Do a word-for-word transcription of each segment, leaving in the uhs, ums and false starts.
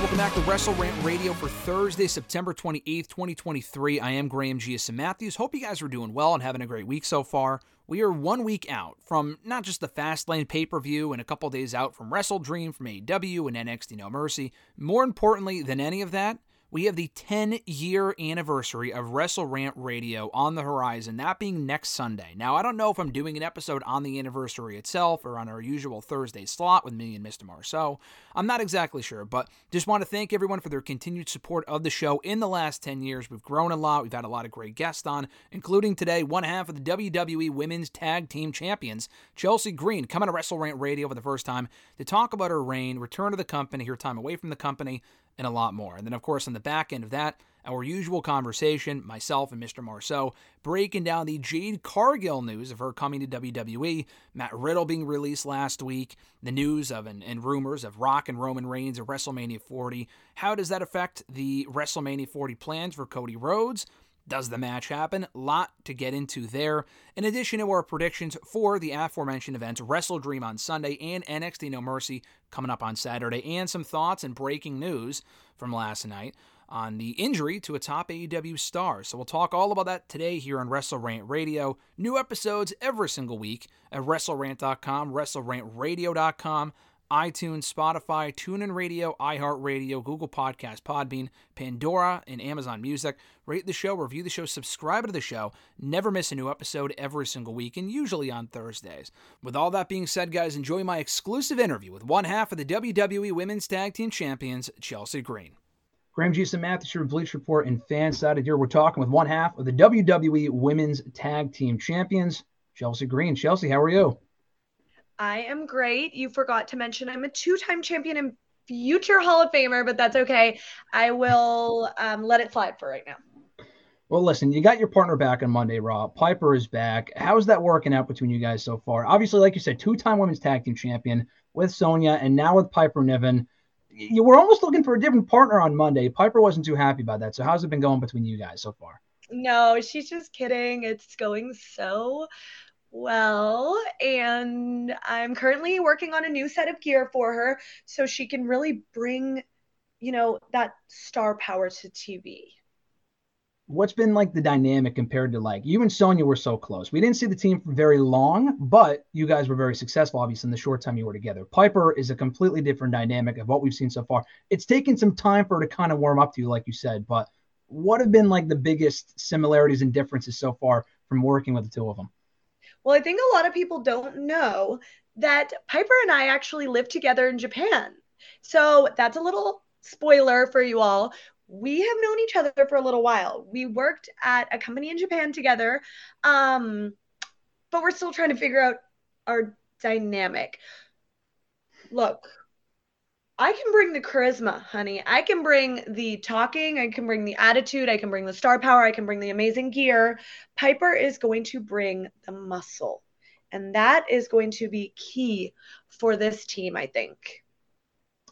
Welcome back to WrestleRant Radio for Thursday, September twenty-eighth, twenty twenty-three. I am Graham G S. Matthews. Hope you guys are doing well and having a great week so far. We are one week out from not just the Fastlane pay-per-view and a couple days out from WrestleDream, from A E W, and N X T No Mercy. More importantly than any of that, we have the ten-year anniversary of WrestleRant Radio on the horizon, that being next Sunday. Now, I don't know if I'm doing an episode on the anniversary itself or on our usual Thursday slot with me and Mister Marceau. I'm not exactly sure, but just want to thank everyone for their continued support of the show in the last ten years. We've grown a lot. We've had a lot of great guests on, including today, one half of the W W E Women's Tag Team Champions, Chelsea Green, coming to WrestleRant Radio for the first time to talk about her reign, return to the company, her time away from the company, and a lot more. And then, of course, on the back end of that, our usual conversation, myself and Mister Marceau, breaking down the Jade Cargill news of her coming to W W E, Matt Riddle being released last week, the news of and, and rumors of Rock and Roman Reigns at WrestleMania forty. How does that affect the WrestleMania forty plans for Cody Rhodes? Does the match happen? A lot to get into there. In addition to our predictions for the aforementioned events, WrestleDream on Sunday and N X T No Mercy coming up on Saturday, and some thoughts and breaking news from last night on the injury to a top A E W star. So we'll talk all about that today here on WrestleRant Radio. New episodes every single week at WrestleRant dot com, WrestleRant Radio dot com, iTunes, Spotify, TuneIn Radio, iHeartRadio, Google Podcasts, Podbean, Pandora, and Amazon Music. Rate the show, review the show, subscribe to the show. Never miss a new episode every single week, and usually on Thursdays. With all that being said, guys, enjoy my exclusive interview with one half of the W W E Women's Tag Team Champions, Chelsea Green. Graham G S. Matthews from Bleacher Report and Fansided here. We're talking with one half of the W W E Women's Tag Team Champions, Chelsea Green. Chelsea, how are you? I am great. You forgot to mention I'm a two-time champion and future Hall of Famer, but that's okay. I will um, let it slide for right now. Well, listen, you got your partner back on Monday, Raw. Piper is back. How's that working out between you guys so far? Obviously, like you said, two-time women's tag team champion with Sonya and now with Piper Niven. You were almost looking for a different partner on Monday. Piper wasn't too happy about that. So how's it been going between you guys so far? No, she's just kidding. It's going so well, and I'm currently working on a new set of gear for her so she can really bring, you know, that star power to T V. What's been like the dynamic compared to like you and Sonya were so close. We didn't see the team for very long, but you guys were very successful, obviously, in the short time you were together. Piper is a completely different dynamic of what we've seen so far. It's taken some time for her to kind of warm up to you, like you said, but what have been like the biggest similarities and differences so far from working with the two of them? Well, I think a lot of people don't know that Piper and I actually lived together in Japan. So that's a little spoiler for you all. We have known each other for a little while. We worked at a company in Japan together, um, but we're still trying to figure out our dynamic. Look, I can bring the charisma, honey. I can bring the talking. I can bring the attitude. I can bring the star power. I can bring the amazing gear. Piper is going to bring the muscle. And that is going to be key for this team, I think.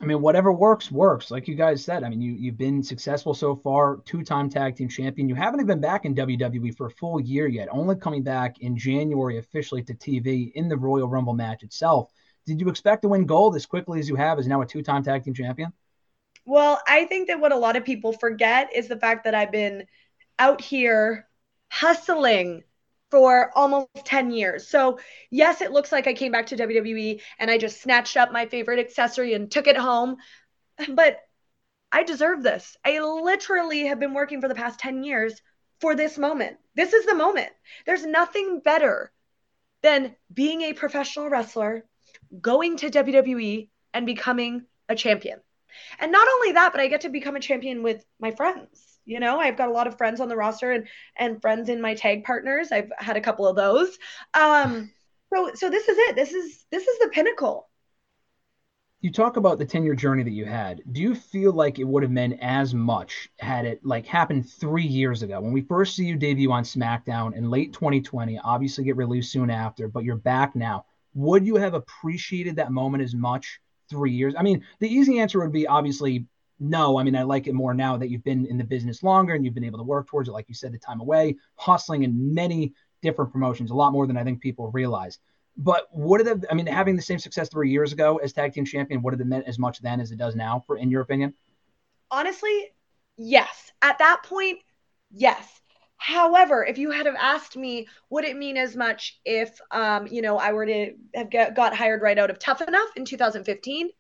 I mean, whatever works, works. Like you guys said, I mean, you, you've been successful so far, two-time tag team champion. You haven't even been back in W W E for a full year yet, only coming back in January officially to T V in the Royal Rumble match itself. Did you expect to win gold as quickly as you have as now a two-time tag team champion? Well, I think that what a lot of people forget is the fact that I've been out here hustling for almost ten years. So, yes, it looks like I came back to W W E and I just snatched up my favorite accessory and took it home. But I deserve this. I literally have been working for the past ten years for this moment. This is the moment. There's nothing better than being a professional wrestler, going to W W E and becoming a champion. And not only that, but I get to become a champion with my friends. You know, I've got a lot of friends on the roster and, and friends in my tag partners. I've had a couple of those. Um, so, so this is it. This is, this is the pinnacle. You talk about the ten-year journey that you had. Do you feel like it would have meant as much had it like happened three years ago? When we first see you debut on SmackDown in late twenty twenty, obviously get released soon after, but you're back now. Would you have appreciated that moment as much three years? I mean, the easy answer would be obviously no. I mean, I like it more now that you've been in the business longer and you've been able to work towards it, like you said, the time away, hustling in many different promotions, a lot more than I think people realize. But what did the, I mean, having the same success three years ago as tag team champion, what did it mean as much then as it does now, for in your opinion? Honestly, yes. At that point, yes. However, if you had have asked me, would it mean as much if, um, you know, I were to have get, got hired right out of Tough Enough in two thousand fifteen?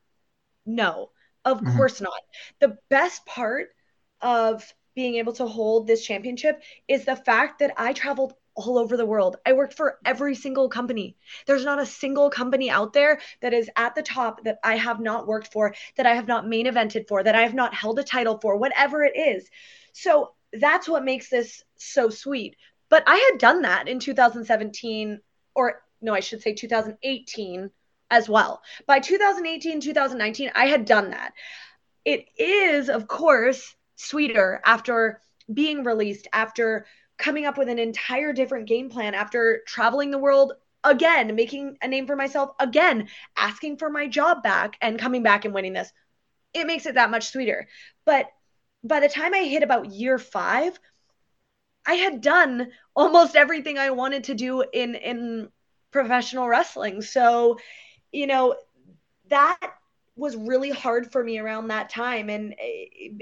No, of mm-hmm. course not. The best part of being able to hold this championship is the fact that I traveled all over the world. I worked for every single company. There's not a single company out there that is at the top that I have not worked for, that I have not main evented for, that I have not held a title for, whatever it is. So that's what makes this so sweet. But I had done that in two thousand seventeen, or no, I should say two thousand eighteen as well. By two thousand eighteen, two thousand nineteen, I had done that. It is, of course, sweeter after being released, after coming up with an entire different game plan, after traveling the world again, making a name for myself again, asking for my job back and coming back and winning this. It makes it that much sweeter. But by the time I hit about year five, I had done almost everything I wanted to do in, in professional wrestling. So, you know, that was really hard for me around that time, and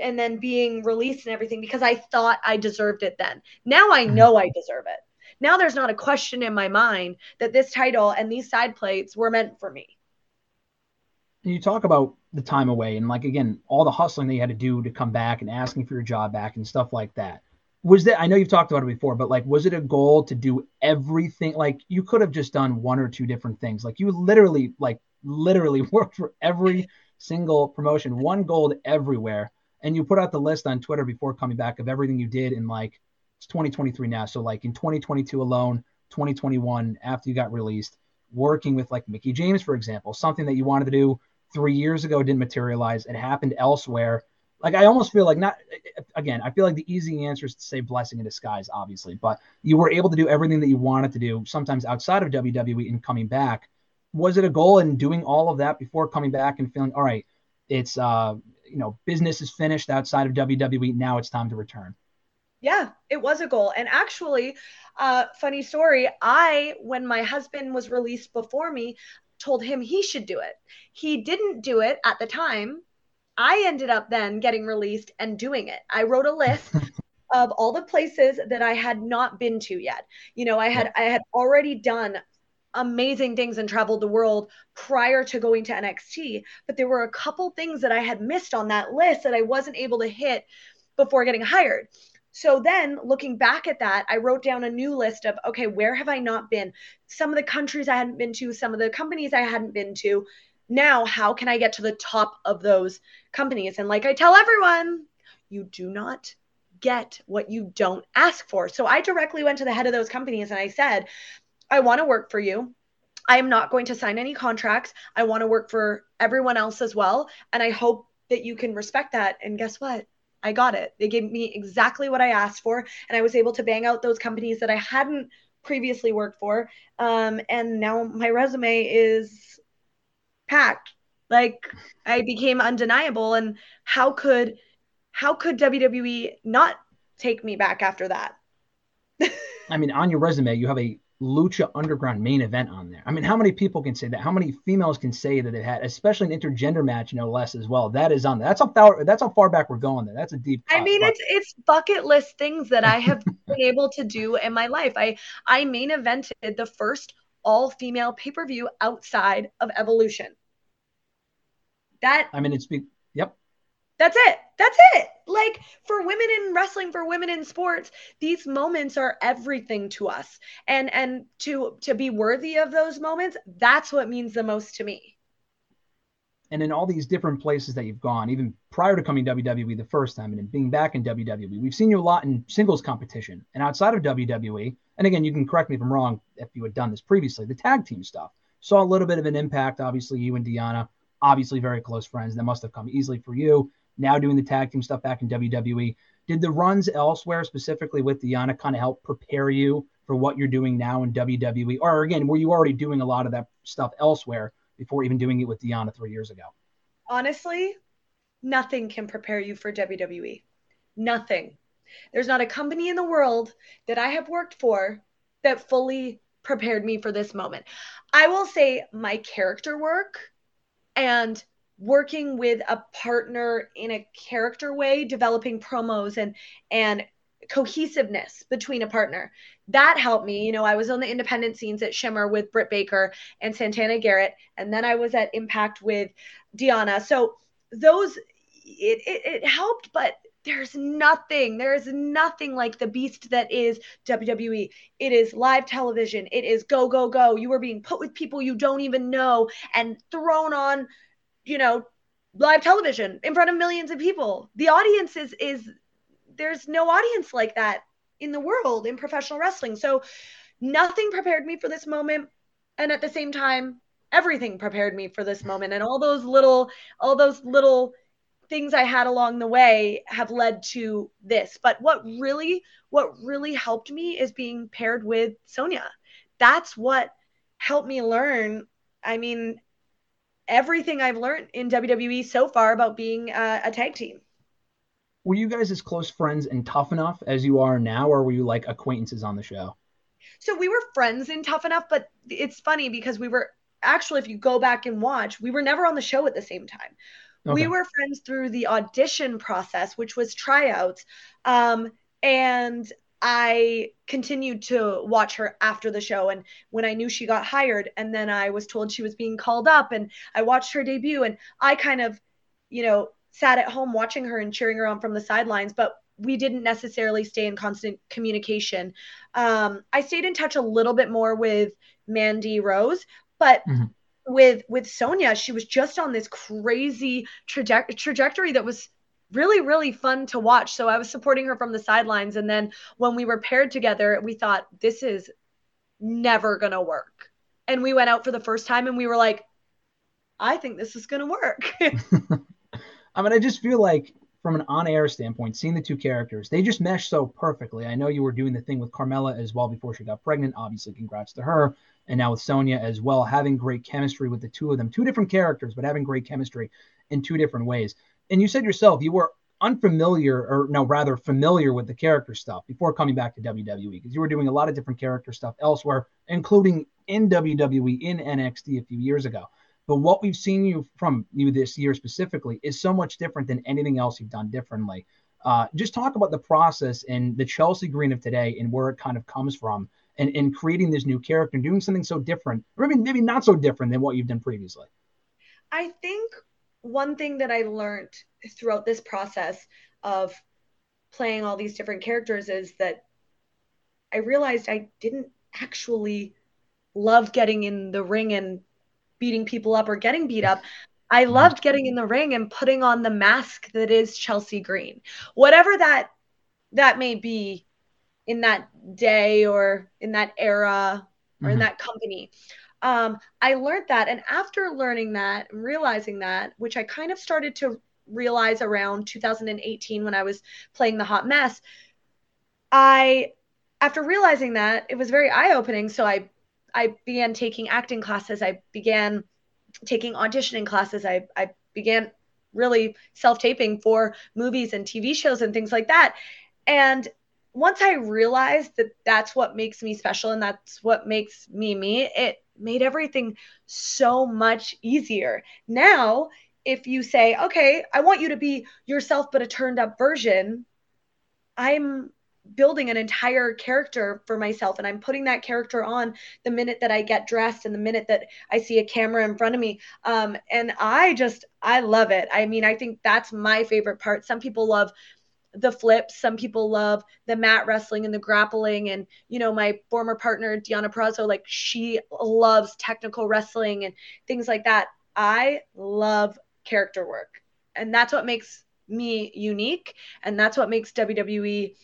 and then being released and everything, because I thought I deserved it then. Now I know I deserve it. Now there's not a question in my mind that this title and these side plates were meant for me. You talk about the time away and, like, again, all the hustling that you had to do to come back and asking for your job back and stuff like that. Was that, I know you've talked about it before, but, like, was it a goal to do everything? Like, you could have just done one or two different things. Like, you literally, like, literally worked for every single promotion, won gold everywhere. And you put out the list on Twitter before coming back of everything you did in, like, it's twenty twenty-three now. So, like, in twenty twenty-two alone, twenty twenty-one, after you got released, working with, like, Mickey James, for example, something that you wanted to do three years ago didn't materialize. It happened elsewhere. Like, I almost feel like not, again, I feel like the easy answer is to say blessing in disguise, obviously, but you were able to do everything that you wanted to do, sometimes outside of W W E and coming back. Was it a goal in doing all of that before coming back and feeling, all right, it's, uh, you know, business is finished outside of W W E. Now it's time to return. Yeah, it was a goal. And actually, uh, funny story, I, when my husband was released before me, told him he should do it. He didn't do it at the time. I ended up then getting released and doing it. I wrote a list of all the places that I had not been to yet. You know, I had, I had already done amazing things and traveled the world prior to going to N X T, but there were a couple things that I had missed on that list that I wasn't able to hit before getting hired. So then looking back at that, I wrote down a new list of, okay, where have I not been? Some of the countries I hadn't been to, some of the companies I hadn't been to. Now, how can I get to the top of those companies? And like I tell everyone, you do not get what you don't ask for. So I directly went to the head of those companies and I said, I want to work for you. I am not going to sign any contracts. I want to work for everyone else as well. And I hope that you can respect that. And guess what? I got it. They gave me exactly what I asked for. And I was able to bang out those companies that I hadn't previously worked for. Um, and now my resume is packed. Like, I became undeniable. And how could, how could W W E not take me back after that? I mean, on your resume, you have a Lucha Underground main event on there. I mean, how many people can say that? How many females can say that they've had, especially an intergender match, no less, as well? That is on there. That's how far, that's how far back we're going there. That's a deep cut. I mean, it's it's bucket list things that I have been able to do in my life. I I main evented the first all-female pay-per-view outside of Evolution. That I mean, it's yep. That's it. That's it. Like, for women in wrestling, for women in sports, these moments are everything to us. And and to to be worthy of those moments, that's what means the most to me. And in all these different places that you've gone, even prior to coming to W W E the first time and then being back in W W E, we've seen you a lot in singles competition. And outside of W W E, and again, you can correct me if I'm wrong if you had done this previously, the tag team stuff. Saw a little bit of an impact, obviously, you and Deonna, obviously very close friends. That must have come easily for you. Now doing the tag team stuff back in W W E. Did the runs elsewhere, specifically with Deonna, kind of help prepare you for what you're doing now in W W E? Or again, were you already doing a lot of that stuff elsewhere before even doing it with Deonna three years ago? Honestly, nothing can prepare you for W W E. Nothing. There's not a company in the world that I have worked for that fully prepared me for this moment. I will say my character work and working with a partner in a character way, developing promos and and cohesiveness between a partner. That helped me. You know, I was on the independent scenes at Shimmer with Britt Baker and Santana Garrett. And then I was at Impact with Deonna. So those, it, it, it helped, but there's nothing, there is nothing like the beast that is W W E. It is live television. It is go, go, go. You are being put with people you don't even know and thrown on, you know, live television in front of millions of people. The audience is, is, there's no audience like that in the world in professional wrestling. So nothing prepared me for this moment. And at the same time, everything prepared me for this moment. And all those little, all those little things I had along the way have led to this. But what really, what really helped me is being paired with Sonya. That's what helped me learn. I mean, everything I've learned in W W E so far about being a, a tag team. Were you guys as close friends in Tough Enough as you are now, or were you like acquaintances on the show? So we were friends in Tough Enough, but it's funny because we were actually, if you go back and watch, we were never on the show at the same time. Okay. We were friends through the audition process, which was tryouts. Um, and I continued to watch her after the show. And when I knew she got hired, and then I was told she was being called up, and I watched her debut, and I kind of, you know, sat at home watching her and cheering her on from the sidelines, but we didn't necessarily stay in constant communication. Um, I stayed in touch a little bit more with Mandy Rose, but mm-hmm. with, with Sonya, she was just on this crazy traje- trajectory that was really, really fun to watch. So I was supporting her from the sidelines. And then when we were paired together, we thought, this is never going to work. And we went out for the first time and we were like, I think this is going to work. I mean, I just feel like from an on-air standpoint, seeing the two characters, they just mesh so perfectly. I know you were doing the thing with Carmella as well before she got pregnant. Obviously, congrats to her. And now with Sonya as well, having great chemistry with the two of them. Two different characters, but having great chemistry in two different ways. And you said yourself, you were unfamiliar, or no, rather familiar with the character stuff before coming back to W W E, because you were doing a lot of different character stuff elsewhere, including in W W E, in N X T a few years ago. But what we've seen you from you this year specifically is so much different than anything else you've done differently. Uh, just talk about the process and the Chelsea Green of today and where it kind of comes from and, and creating this new character and doing something so different, or maybe, maybe not so different than what you've done previously. I think one thing that I learned throughout this process of playing all these different characters is that I realized I didn't actually love getting in the ring and beating people up or getting beat up. I loved getting in the ring and putting on the mask that is Chelsea Green, whatever that that may be in that day or in that era or mm-hmm. in that company. Um, I learned that. And after learning that and realizing that, which I kind of started to realize around two thousand eighteen when I was playing the Hot Mess, I, after realizing that, it was very eye-opening. So I I began taking acting classes. I began taking auditioning classes. I, I began really self-taping for movies and T V shows and things like that. And once I realized that that's what makes me special and that's what makes me me, it made everything so much easier. Now, if you say, okay, I want you to be yourself, but a turned up version, I'm building an entire character for myself, and I'm putting that character on the minute that I get dressed and the minute that I see a camera in front of me. Um, and I just, I love it. I mean, I think that's my favorite part. Some people love the flips. Some people love the mat wrestling and the grappling. And, you know, my former partner, Deonna Purrazzo, like she loves technical wrestling and things like that. I love character work, and that's what makes me unique. And that's what makes W W E,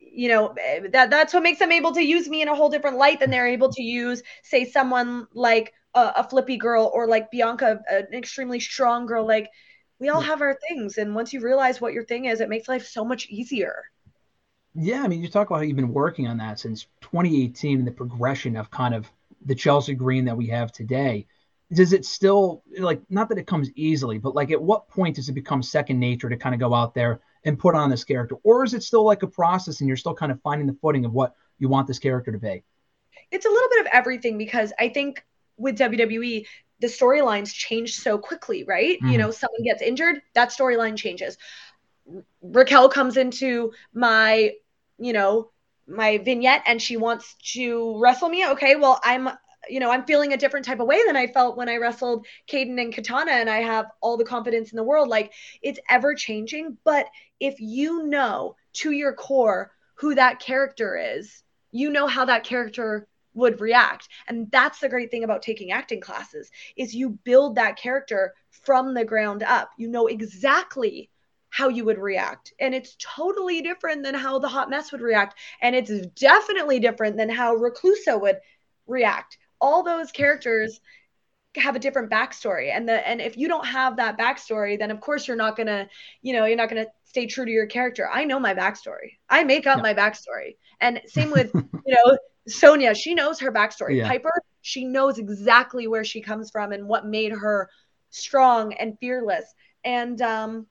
you know, that that's what makes them able to use me in a whole different light than they're able to use, say, someone like a, a flippy girl or like Bianca, an extremely strong girl. Like, we all have our things. And once you realize what your thing is, it makes life so much easier. Yeah. I mean, you talk about how you've been working on that since twenty eighteen and the progression of kind of the Chelsea Green that we have today. Does it still, like, not that it comes easily, but like at what point does it become second nature to kind of go out there and put on this character? Or is it still like a process and you're still kind of finding the footing of what you want this character to be? It's a little bit of everything, because I think with W W E, the storylines change so quickly, right? Mm-hmm. You know, someone gets injured, that storyline changes. Raquel comes into my, you know, my vignette and she wants to wrestle me. Okay, well, I'm, you know, I'm feeling a different type of way than I felt when I wrestled Kaden and Katana, and I have all the confidence in the world. Like, it's ever changing. But if you know to your core who that character is, you know how that character would react. And that's the great thing about taking acting classes, is you build that character from the ground up. You know exactly how you would react. And it's totally different than how the hot mess would react. And it's definitely different than how Reclusa would react. All those characters have a different backstory. And the, and if you don't have that backstory, then of course you're not going to, you know, you're not going to stay true to your character. I know my backstory. I make up yeah. my backstory. And same with, you know, Sonya, she knows her backstory. Yeah. Piper, she knows exactly where she comes from and what made her strong and fearless. And um,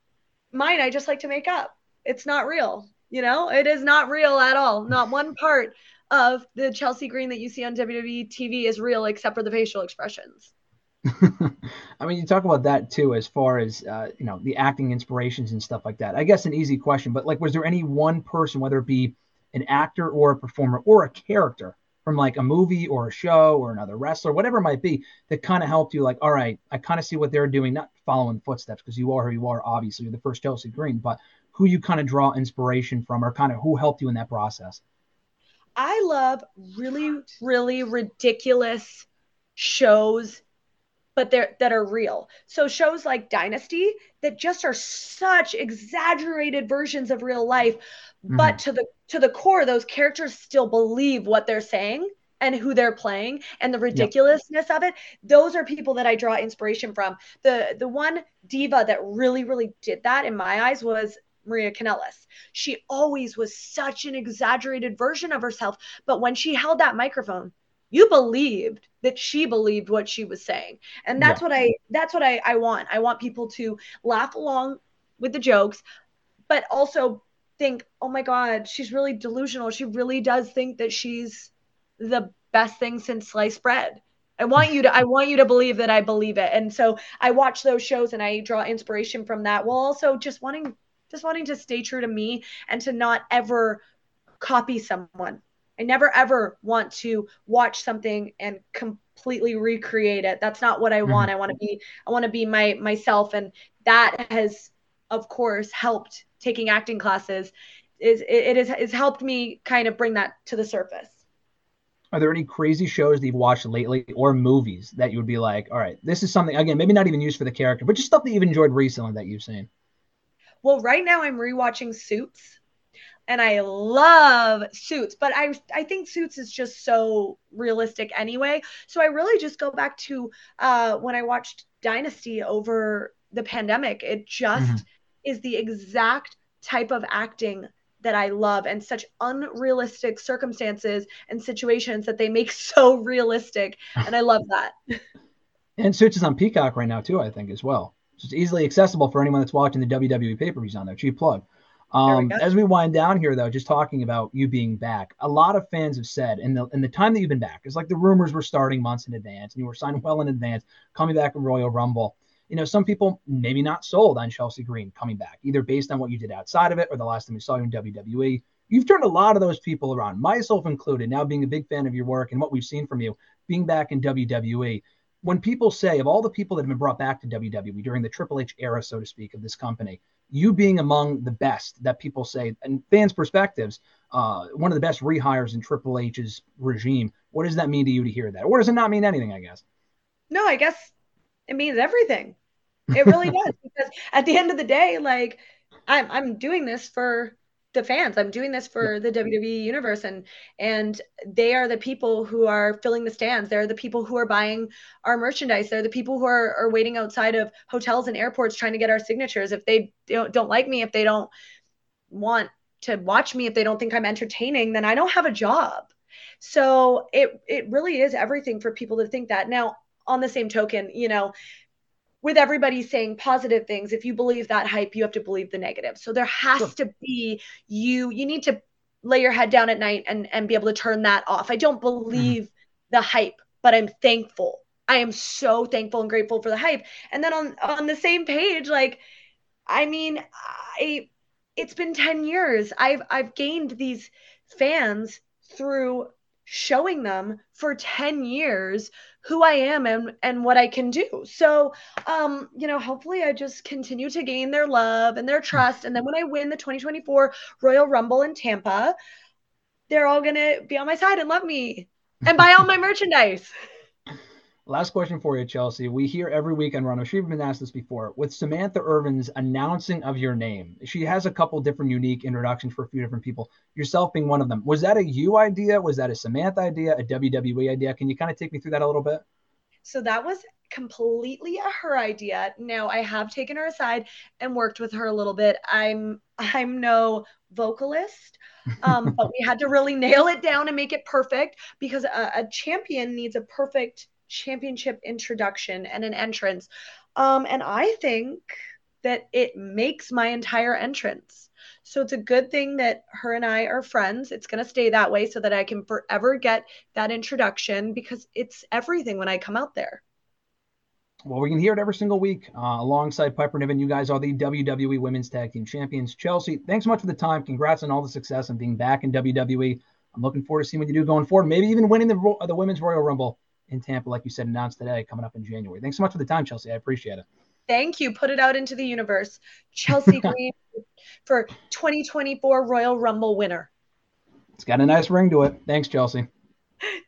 mine, I just like to make up. It's not real. You know, it is not real at all. Not one part of the Chelsea Green that you see on W W E T V is real, except for the facial expressions. I mean, you talk about that too, as far as, uh, you know, the acting inspirations and stuff like that. I guess an easy question, but like, was there any one person, whether it be an actor or a performer or a character from like a movie or a show or another wrestler, whatever it might be, that kind of helped you like, all right, I kind of see what they're doing, not following footsteps, because you are who you are, obviously, you're the first Chelsea Green, but who you kind of draw inspiration from, or kind of who helped you in that process? I love really, really ridiculous shows, but they're, that are real. So shows like Dynasty that just are such exaggerated versions of real life, but mm. to the to the core, those characters still believe what they're saying and who they're playing and the ridiculousness yep. of it. Those are people that I draw inspiration from. The the one diva that really, really did that in my eyes was Maria Kanellis. She always was such an exaggerated version of herself, but when she held that microphone, you believed that she believed what she was saying. And that's yeah. what I that's what I, I want. I want people to laugh along with the jokes, but also think, oh my God, she's really delusional. She really does think that she's the best thing since sliced bread. I want you to, I want you to believe that I believe it. And so I watch those shows and I draw inspiration from that, while also just wanting Just wanting to stay true to me and to not ever copy someone. I never, ever want to watch something and completely recreate it. That's not what I want. Mm-hmm. I want to be, I want to be my myself. And that has, of course, helped taking acting classes. Is it, it is, it's helped me kind of bring that to the surface. Are there any crazy shows that you've watched lately or movies that you would be like, all right, this is something, again, maybe not even used for the character, but just stuff that you've enjoyed recently that you've seen? Well, right now I'm rewatching Suits, and I love Suits, but I I think Suits is just so realistic anyway. So I really just go back to uh, when I watched Dynasty over the pandemic. It just mm-hmm. is the exact type of acting that I love, and such unrealistic circumstances and situations that they make so realistic, and I love that. And Suits is on Peacock right now too, I think, as well. So it's easily accessible for anyone that's watching the W W E pay-per-views on there. Cheap plug. Um, there as we wind down here, though, just talking about you being back, a lot of fans have said in the in the time that you've been back, it's like the rumors were starting months in advance, and you were signed well in advance, coming back from Royal Rumble. You know, some people maybe not sold on Chelsea Green coming back, either based on what you did outside of it or the last time we saw you in W W E. you've turned a lot of those people around, myself included, now being a big fan of your work and what we've seen from you, being back in W W E. When people say, of all the people that have been brought back to W W E during the Triple H era, so to speak, of this company, you being among the best that people say, and fans' perspectives, uh, one of the best rehires in Triple H's regime, what does that mean to you to hear that? Or does it not mean anything, I guess? No, I guess it means everything. It really does. Because at the end of the day, like, I'm I'm doing this for the fans. I'm doing this for the W W E universe, and and they are the people who are filling the stands. They're the people who are buying our merchandise. They're the people who are, are waiting outside of hotels and airports trying to get our signatures. If they don't, don't like me, if they don't want to watch me, if they don't think I'm entertaining, then I don't have a job. So it it really is everything for people to think that. Now, on the same token, you know, with everybody saying positive things, if you believe that hype, you have to believe the negative. So there has sure. to be you, you need to lay your head down at night and, and be able to turn that off. I don't believe mm-hmm. the hype, but I'm thankful. I am so thankful and grateful for the hype. And then on, on the same page, like, I mean, I, it's been ten years. I've, I've gained these fans through showing them for ten years who I am and, and what I can do. So, um, you know, hopefully I just continue to gain their love and their trust. And then when I win the twenty twenty-four Royal Rumble in Tampa, they're all going to be on my side and love me and buy all my merchandise. Last question for you, Chelsea. We hear every week on Run. She's been asked this before. With Samantha Irvin's announcing of your name, she has a couple different unique introductions for a few different people, yourself being one of them. Was that a you idea? Was that a Samantha idea, a W W E idea? Can you kind of take me through that a little bit? So that was completely a her idea. Now, I have taken her aside and worked with her a little bit. I'm I'm no vocalist, um, but we had to really nail it down and make it perfect, because a, a champion needs a perfect championship introduction and an entrance, um and I think that it makes my entire entrance. So it's a good thing that her and I are friends. It's going to stay that way so that I can forever get that introduction, because it's everything when I come out there. Well, we can hear it every single week uh, alongside Piper Niven. You guys are the W W E Women's Tag Team Champions. Chelsea, thanks so much for the time. Congrats on all the success and being back in W W E. I'm looking forward to seeing what you do going forward, maybe even winning the, the Women's Royal Rumble in Tampa, like you said, announced today, coming up in January. Thanks so much for the time, Chelsea. I appreciate it. Thank you. Put it out into the universe. Chelsea Green for twenty twenty-four Royal Rumble winner. It's got a nice ring to it. Thanks, Chelsea.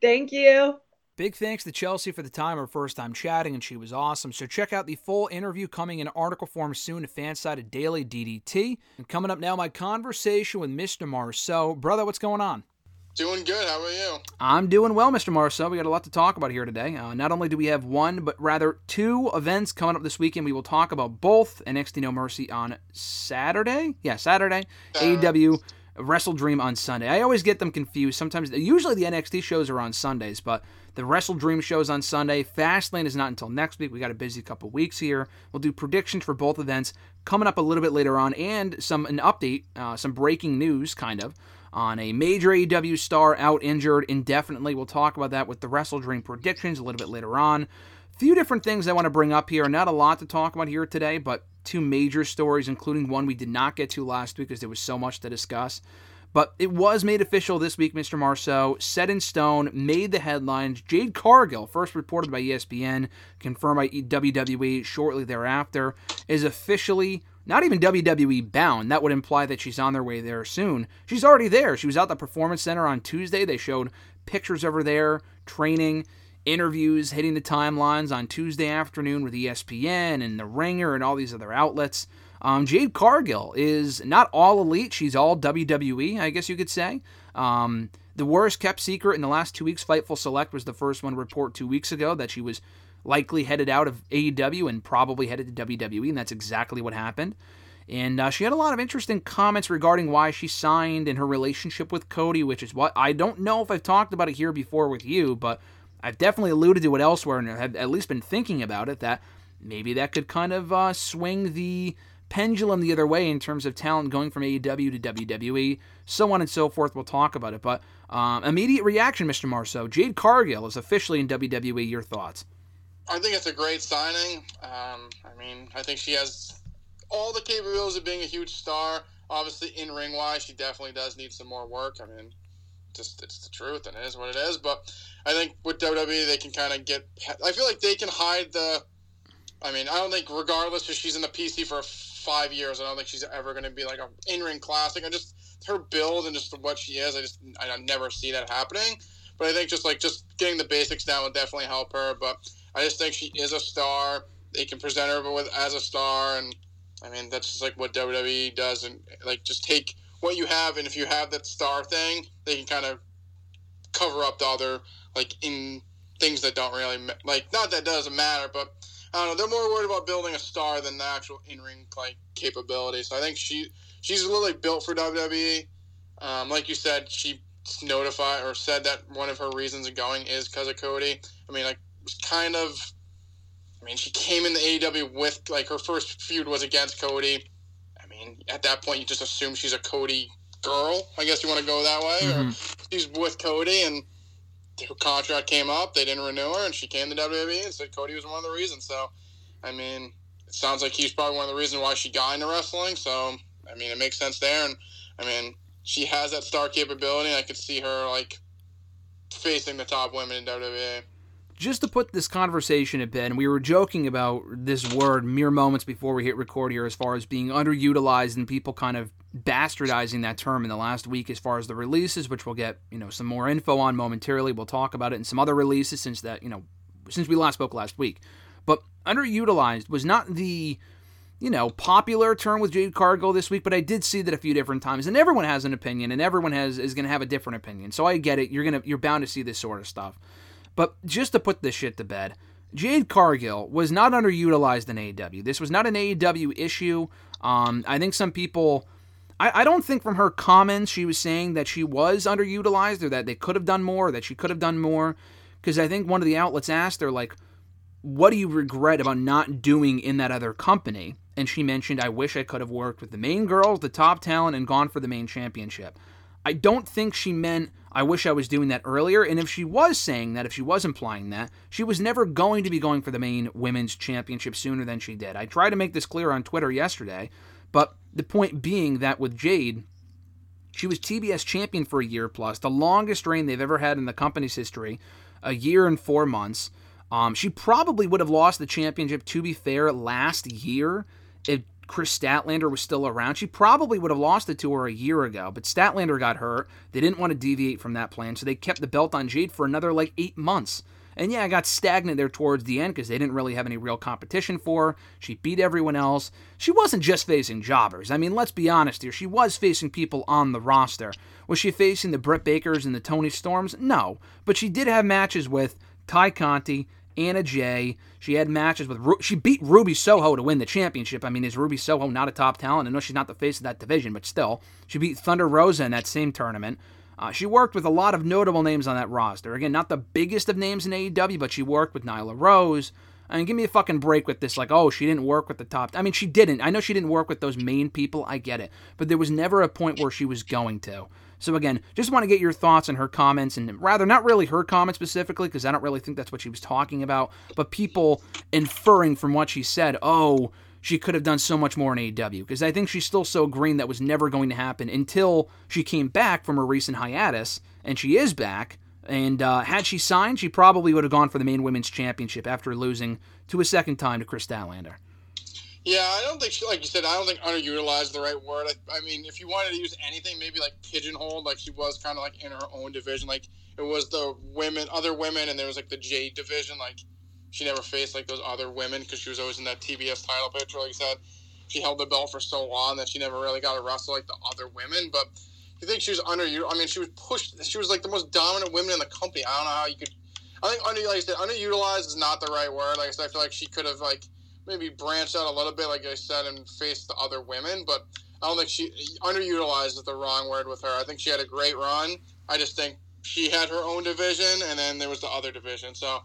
Thank you. Big thanks to Chelsea for the time, her first time chatting, and she was awesome. So check out the full interview coming in article form soon to Fansided Daily D D T. And coming up now, my conversation with Mister Marceau. Brother, what's going on? Doing good. How are you? I'm doing well, Mister Marceau. We got a lot to talk about here today. Uh, not only do we have one, but rather two events coming up this weekend. We will talk about both. N X T No Mercy on Saturday. Yeah, Saturday. Saturday. A E W WrestleDream on Sunday. I always get them confused. Sometimes, usually the N X T shows are on Sundays, but the WrestleDream show's on Sunday. Fastlane is not until next week. We got a busy couple weeks here. We'll do predictions for both events coming up a little bit later on, and some an update, uh, some breaking news, kind of, on a major A E W star out injured indefinitely. We'll talk about that with the WrestleDream predictions a little bit later on. A few different things I want to bring up here. Not a lot to talk about here today, but two major stories, including one we did not get to last week because there was so much to discuss. But it was made official this week, Mister Marceau. Set in stone, made the headlines. Jade Cargill, first reported by E S P N, confirmed by W W E shortly thereafter, is officially not even W W E bound. That would imply that she's on their way there soon. She's already there. She was out the Performance Center on Tuesday. They showed pictures of her there, training, interviews, hitting the timelines on Tuesday afternoon with E S P N and The Ringer and all these other outlets. Um, Jade Cargill is not all elite. She's all W W E, I guess you could say. Um, the worst kept secret in the last two weeks, Fightful Select was the first one to report two weeks ago that she was likely headed out of A E W and probably headed to W W E, and that's exactly what happened. And uh, she had a lot of interesting comments regarding why she signed and her relationship with Cody, which is what I don't know if I've talked about it here before with you, but I've definitely alluded to it elsewhere and have at least been thinking about it, that maybe that could kind of uh, swing the pendulum the other way in terms of talent going from A E W to W W E, so on and so forth. We'll talk about it, but um, immediate reaction, Mister Marceau. Jade Cargill is officially in W W E. Your thoughts? I think it's a great signing. Um, I mean, I think she has all the capabilities of being a huge star. obviously in ring wise, she definitely does need some more work. I mean, just it's the truth and it is what it is. But I think with W W E, they can kind of get. I feel like they can hide the. I mean, I don't think regardless if she's in the P C for five years, I don't think she's ever going to be like an in ring classic. I just her build and just what she is, I just I never see that happening. But I think just like just getting the basics down would definitely help her. But I just think she is a star. They can present her with as a star, and I mean that's just like what W W E does, and like just take what you have, and if you have that star thing, they can kind of cover up the other like in things that don't really like not that doesn't matter, but I don't know. They're more worried about building a star than the actual in-ring like capability. So I think she she's literally built for W W E. Um, like you said, she. Notified or said that one of her reasons of going is because of Cody. I mean, like, kind of. I mean, she came in the A E W with like her first feud was against Cody. I mean, at that point, you just assume she's a Cody girl. I guess you want to go that way. Mm-hmm. Or she's with Cody, and her contract came up. They didn't renew her, and she came to W W E and said Cody was one of the reasons. So, I mean, it sounds like he's probably one of the reasons why she got into wrestling. So, I mean, it makes sense there. And I mean. She has that star capability, and I could see her, like, facing the top women in W W E. Just to put this conversation at bed, and we were joking about this word mere moments before we hit record here as far as being underutilized and people kind of bastardizing that term in the last week as far as the releases, which we'll get, you know, some more info on momentarily. We'll talk about it in some other releases since that, you know, since we last spoke last week. But underutilized was not the... you know, popular term with Jade Cargill this week, but I did see that a few different times, and everyone has an opinion, and everyone has is going to have a different opinion, so I get it, you're gonna you're bound to see this sort of stuff. But just to put this shit to bed, Jade Cargill was not underutilized in A E W. This was not an A E W issue. Um, I think some people... I, I don't think from her comments she was saying that she was underutilized, or that they could have done more, or that she could have done more, because I think one of the outlets asked her, like, what do you regret about not doing in that other company? And she mentioned, I wish I could have worked with the main girls, the top talent, and gone for the main championship. I don't think she meant, I wish I was doing that earlier. And if she was saying that, if she was implying that, she was never going to be going for the main women's championship sooner than she did. I tried to make this clear on Twitter yesterday, but the point being that with Jade, she was T B S champion for a year plus, the longest reign they've ever had in the company's history, a year and four months. Um, she probably would have lost the championship, to be fair, last year, if Chris Statlander was still around. She probably would have lost it to her a year ago, but Statlander got hurt. They didn't want to deviate from that plan, so they kept the belt on Jade for another, like, eight months. And yeah, I got stagnant there towards the end because they didn't really have any real competition for her. She beat everyone else. She wasn't just facing jobbers. I mean, let's be honest here. She was facing people on the roster. Was she facing the Britt Bakers and the Tony Storms? No. But she did have matches with Ty Conti, Anna Jay. She had matches with... Ru- she beat Ruby Soho to win the championship. I mean, is Ruby Soho not a top talent? I know she's not the face of that division, but still. She beat Thunder Rosa in that same tournament. Uh, she worked with a lot of notable names on that roster. Again, not the biggest of names in A E W, but she worked with Nyla Rose. I mean, give me a fucking break with this. Like, oh, she didn't work with the top... I mean, she didn't. I know she didn't work with those main people. I get it. But there was never a point where she was going to. So again, just want to get your thoughts on her comments, and rather, not really her comments specifically, because I don't really think that's what she was talking about, but people inferring from what she said, oh, she could have done so much more in A E W, because I think she's still so green that was never going to happen until she came back from her recent hiatus, and she is back, and uh, had she signed, she probably would have gone for the main women's championship after losing to a second time to Chris Statlander. Yeah, I don't think, she, like you said, I don't think underutilized is the right word. I, I mean, if you wanted to use anything, maybe like pigeonholed, like she was kind of like in her own division. Like it was the women, other women, and there was like the Jade division. Like she never faced like those other women because she was always in that T B S title picture. Like you said, she held the belt for so long that she never really got to wrestle like the other women. But you think she was underutilized? I mean, she was pushed. She was like the most dominant woman in the company. I don't know how you could. I think under, like I said, underutilized is not the right word. Like I said, I feel like she could have like. Maybe branch out a little bit, like I said, and face the other women. But I don't think she underutilized is the wrong word with her. I think she had a great run. I just think she had her own division, and then there was the other division. So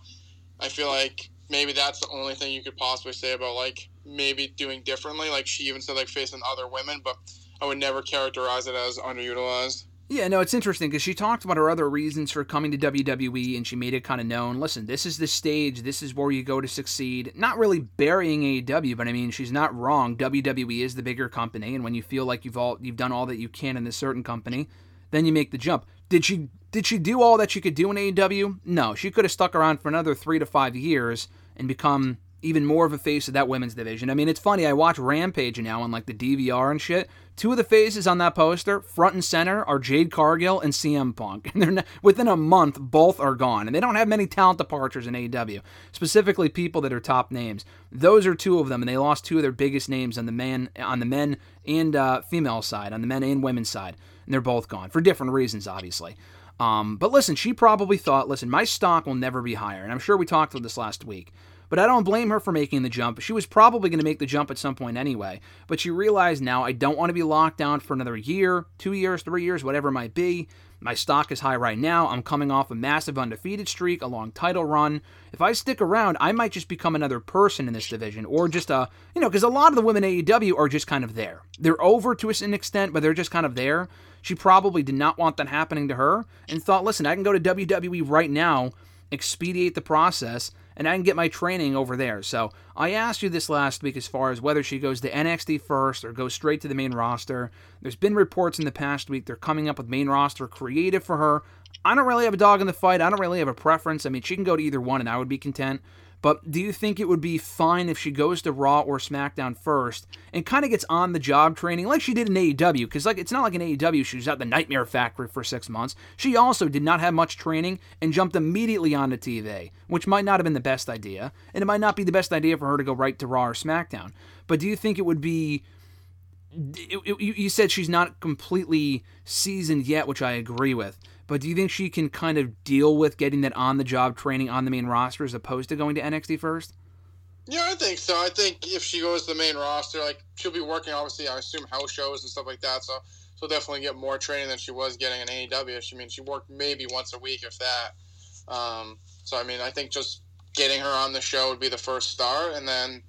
I feel like maybe that's the only thing you could possibly say about like maybe doing differently. Like she even said, like facing other women. But I would never characterize it as underutilized. Yeah, no, it's interesting because she talked about her other reasons for coming to W W E, and she made it kind of known, listen, this is the stage, this is where you go to succeed. Not really burying A E W, but I mean, she's not wrong. W W E is the bigger company, and when you feel like you've all you've done all that you can in this certain company, then you make the jump. Did she did she do all that she could do in A E W? No, she could have stuck around for another three to five years and become even more of a face of that women's division. I mean, it's funny, I watch Rampage now on like the D V R and shit. Two of the faces on that poster, front and center, are Jade Cargill and C M Punk. And they're not, within a month, both are gone. And they don't have many talent departures in A E W, specifically people that are top names. Those are two of them, and they lost two of their biggest names on the man, on the men and uh, female side, on the men and women's side. And they're both gone, for different reasons, obviously. Um, but listen, she probably thought, listen, my stock will never be higher. And I'm sure we talked about this last week. But I don't blame her for making the jump. She was probably going to make the jump at some point anyway. But she realized now, I don't want to be locked down for another year, two years, three years, whatever it might be. My stock is high right now. I'm coming off a massive undefeated streak, a long title run. If I stick around, I might just become another person in this division, or just a, you know, because a lot of the women in A E W are just kind of there. They're over to an extent, but they're just kind of there. She probably did not want that happening to her and thought, listen, I can go to W W E right now, expedite the process, and I can get my training over there. So I asked you this last week as far as whether she goes to N X T first or goes straight to the main roster. There's been reports in the past week they're coming up with main roster creative for her. I don't really have a dog in the fight. I don't really have a preference. I mean, she can go to either one, and I would be content. But do you think it would be fine if she goes to Raw or SmackDown first and kind of gets on the job training like she did in A E W? Because like it's not like in A E W she was at the Nightmare Factory for six months. She also did not have much training and jumped immediately onto T V, which might not have been the best idea, and it might not be the best idea for her to go right to Raw or SmackDown. But do you think it would be... It, it, you said she's not completely seasoned yet, which I agree with. But do you think she can kind of deal with getting that on-the-job training on the main roster as opposed to going to N X T first? Yeah, I think so. I think if she goes to the main roster, like she'll be working, obviously, I assume, house shows and stuff like that. So she'll definitely get more training than she was getting in A E W. I mean, she worked maybe once a week, if that. Um, so, I mean, I think just getting her on the show would be the first start. And then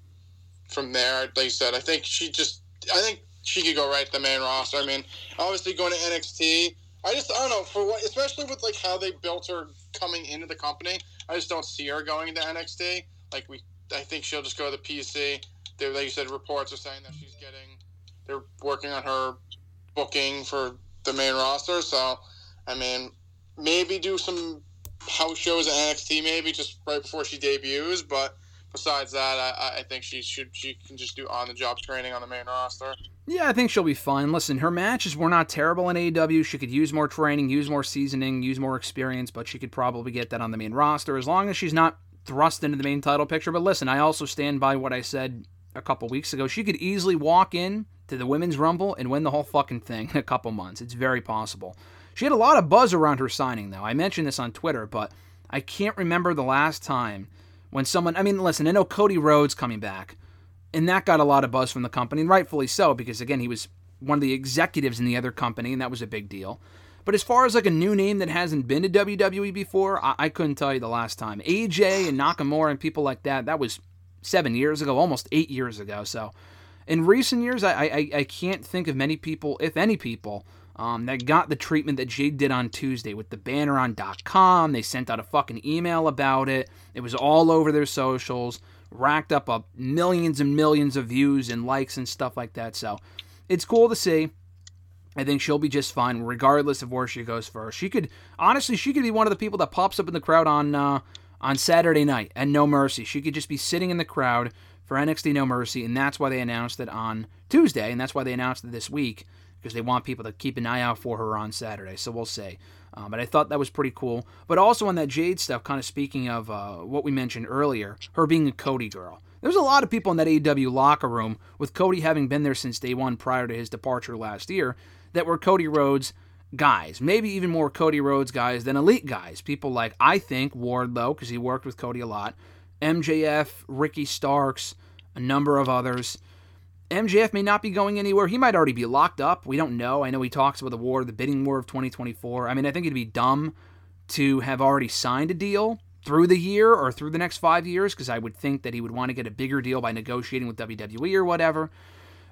from there, like you said, I think she just – I think she could go right to the main roster. I mean, obviously going to N X T – I just, I don't know, for what, especially with, like, how they built her coming into the company, I just don't see her going into N X T. Like, we, I think she'll just go to the P C. They, like you said, reports are saying that she's getting, they're working on her booking for the main roster. So, I mean, maybe do some house shows at N X T, maybe, just right before she debuts. But besides that, I, I think she should, she can just do on-the-job training on the main roster. Yeah, I think she'll be fine. Listen, her matches were not terrible in A E W. She could use more training, use more seasoning, use more experience, but she could probably get that on the main roster as long as she's not thrust into the main title picture. But listen, I also stand by what I said a couple weeks ago. She could easily walk in to the Women's Rumble and win the whole fucking thing in a couple months. It's very possible. She had a lot of buzz around her signing, though. I mentioned this on Twitter, but I can't remember the last time when someone... I mean, listen, I know Cody Rhodes coming back, and that got a lot of buzz from the company, and rightfully so, because, again, he was one of the executives in the other company, and that was a big deal. But as far as, like, a new name that hasn't been to W W E before, I, I couldn't tell you the last time. A J and Nakamura and people like that, that was seven years ago, almost eight years ago. So in recent years, I, I, I can't think of many people, if any people, um, that got the treatment that Jade did on Tuesday with the banner on .com. They sent out a fucking email about it. It was all over their socials. Racked up uh, millions and millions of views and likes and stuff like that. So it's cool to see. I think she'll be just fine regardless of where she goes first. She could, honestly, she could be one of the people that pops up in the crowd on uh, on Saturday night at No Mercy. She could just be sitting in the crowd for N X T No Mercy, and that's why they announced it on Tuesday, and that's why they announced it this week, because they want people to keep an eye out for her on Saturday. So we'll see. Um, but I thought that was pretty cool. But also on that Jade stuff, kind of speaking of uh, what we mentioned earlier, her being a Cody girl. There's a lot of people in that A E W locker room, with Cody having been there since day one prior to his departure last year, that were Cody Rhodes guys. Maybe even more Cody Rhodes guys than elite guys. People like, I think, Wardlow, because he worked with Cody a lot, M J F, Ricky Starks, a number of others. M J F may not be going anywhere. He might already be locked up. We don't know. I know he talks about the war, the bidding war of twenty twenty-four. I mean, I think it'd be dumb to have already signed a deal through the year or through the next five years, because I would think that he would want to get a bigger deal by negotiating with W W E or whatever.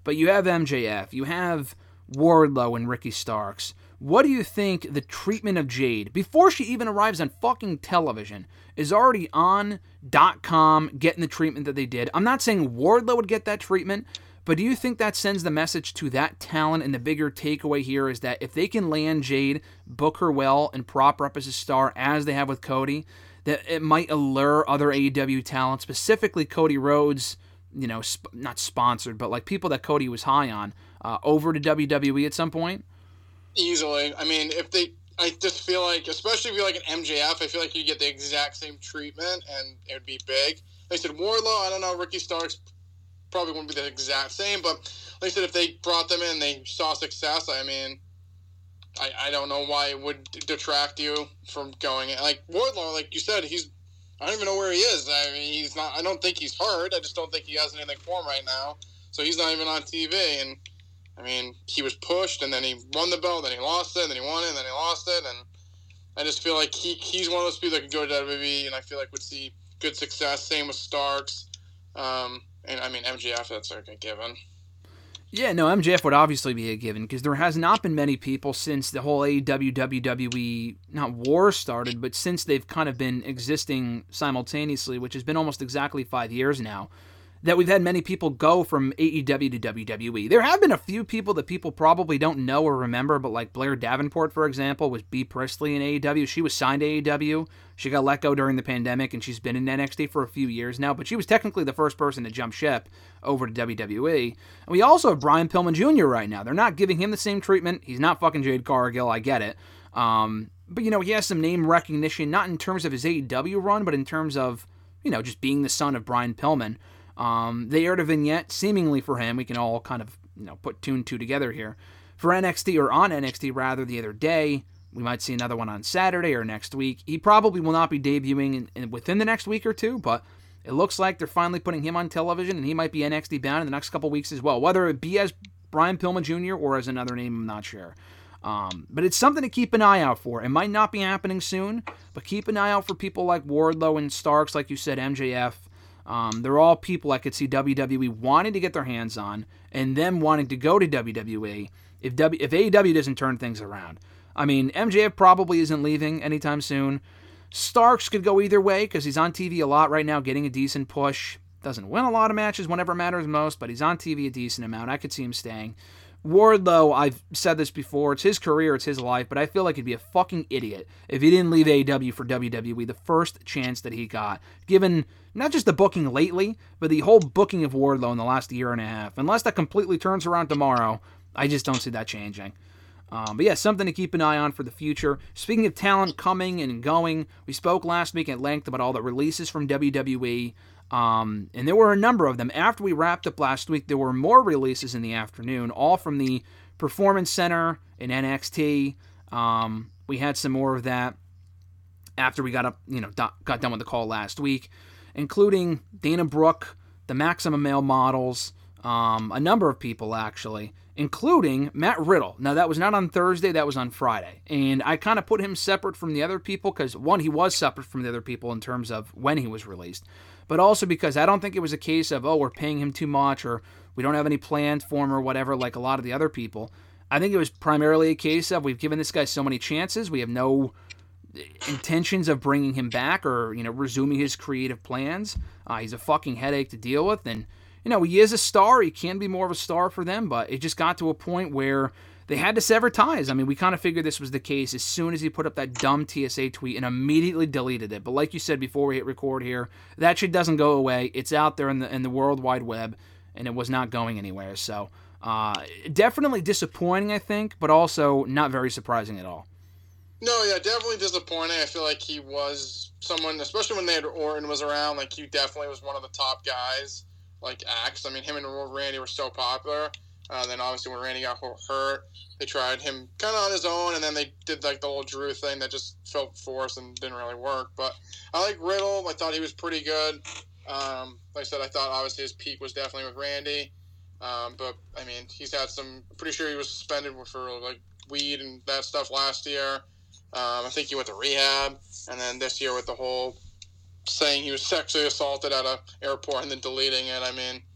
But you have M J F. You have Wardlow and Ricky Starks. What do you think the treatment of Jade, before she even arrives on fucking television, is already on dot com getting the treatment that they did? I'm not saying Wardlow would get that treatment, but do you think that sends the message to that talent? And the bigger takeaway here is that if they can land Jade, book her well, and prop her up as a star, as they have with Cody, that it might allure other A E W talent, specifically Cody Rhodes, you know, sp- not sponsored, but like people that Cody was high on, uh, over to W W E at some point? Easily. I mean, if they... I just feel like, especially if you're like an M J F, I feel like you get the exact same treatment, and it would be big. Like I said, Wardlow, I don't know, Ricky Starks... probably wouldn't be the exact same, but like I said, if they brought them in, they saw success. I mean, I, I don't know why it would detract you from going. Like Wardlow, like you said, he's I don't even know where he is. I mean, he's not. I don't think he's hurt. I just don't think he has anything for him right now. So he's not even on T V. And I mean, he was pushed, and then he won the belt, then he lost it, and then he won it, and then he lost it. And I just feel like he he's one of those people that could go to W W E, and I feel like would see good success. Same with Starks. Um, And, I mean, M J F, that's like a given. Yeah, no, M J F would obviously be a given, because there has not been many people since the whole A E W, W W E, not war started, but since they've kind of been existing simultaneously, which has been almost exactly five years now, that we've had many people go from A E W to W W E. There have been a few people that people probably don't know or remember, but like Blair Davenport, for example, was Bea Priestley in A E W. She was signed to A E W. She got let go during the pandemic, and she's been in N X T for a few years now, but she was technically the first person to jump ship over to W W E. And we also have Brian Pillman Junior right now. They're not giving him the same treatment. He's not fucking Jade Cargill. I get it. Um, but, you know, he has some name recognition, not in terms of his A E W run, but in terms of, you know, just being the son of Brian Pillman. Um, they aired a vignette, seemingly for him. We can all kind of, you know, put two and two together here. For N X T, or on N X T, rather, the other day. We might see another one on Saturday or next week. He probably will not be debuting in, in, within the next week or two, but it looks like they're finally putting him on television, and he might be N X T bound in the next couple weeks as well, whether it be as Brian Pillman Junior or as another name, I'm not sure. Um, but it's something to keep an eye out for. It might not be happening soon, but keep an eye out for people like Wardlow and Starks, like you said, M J F. Um, they're all people I could see W W E wanting to get their hands on and them wanting to go to W W E if w- if A E W doesn't turn things around. I mean, M J F probably isn't leaving anytime soon. Starks could go either way because he's on T V a lot right now, getting a decent push. Doesn't win a lot of matches whenever it matters most, but he's on T V a decent amount. I could see him staying. Wardlow, I've said this before, it's his career, it's his life, but I feel like he'd be a fucking idiot if he didn't leave A E W for W W E the first chance that he got, given not just the booking lately, but the whole booking of Wardlow in the last year and a half. Unless that completely turns around tomorrow, I just don't see that changing. Um, but yeah, something to keep an eye on for the future. Speaking of talent coming and going, we spoke last week at length about all the releases from W W E, Um, and there were a number of them. After we wrapped up last week, there were more releases in the afternoon, all from the Performance Center in N X T. Um, we had some more of that after we got up, you know, do- got done with the call last week, including Dana Brooke, the Maxima Male Models, um, a number of people actually, including Matt Riddle. Now, that was not on Thursday, that was on Friday. And I kind of put him separate from the other people because, one, he was separate from the other people in terms of when he was released, but also because I don't think it was a case of, oh, we're paying him too much or we don't have any plans for him or whatever like a lot of the other people. I think it was primarily a case of we've given this guy so many chances, we have no intentions of bringing him back or, you know, resuming his creative plans. Uh, he's a fucking headache to deal with, and, you know, he is a star. He can be more of a star for them, but it just got to a point where they had to sever ties. I mean, we kind of figured this was the case as soon as he put up that dumb T S A tweet and immediately deleted it. But like you said before we hit record here, that shit doesn't go away. It's out there in the in the World Wide Web, and it was not going anywhere. So uh, definitely disappointing, I think, but also not very surprising at all. No, yeah, definitely disappointing. I feel like he was someone, especially when they had Orton was around, like he definitely was one of the top guys, like acts. I mean, him and Randy were so popular. Uh, then obviously when Randy got hurt, they tried him kind of on his own, and then they did like the whole Drew thing that just felt forced and didn't really work. But I like Riddle. I thought he was pretty good. Um, like I said, I thought obviously his peak was definitely with Randy. Um, but, I mean, he's had some – pretty sure he was suspended for like weed and that stuff last year. Um, I think he went to rehab. And then this year with the whole saying he was sexually assaulted at a airport and then deleting it, I mean –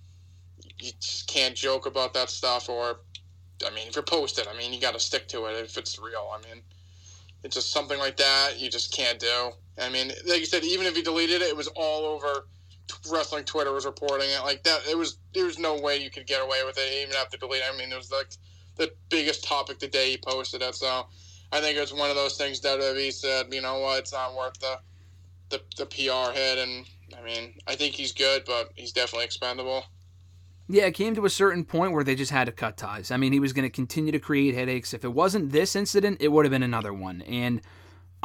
you just can't joke about that stuff or I mean, if you're posted, I mean, you got to stick to it if it's real. I mean, it's just something like that you just can't do. I mean, like you said, even if you deleted it, it was all over. Wrestling Twitter was reporting it like that. It was there was no way you could get away with it. You even have to delete it. I mean, it was like the biggest topic the day he posted it. So I think it was one of those things W W E said, you know what, it's not worth the the, the P R hit. And I mean, I think he's good, but he's definitely expendable. Yeah, it came to a certain point where they just had to cut ties. I mean, he was going to continue to create headaches. If it wasn't this incident, it would have been another one. And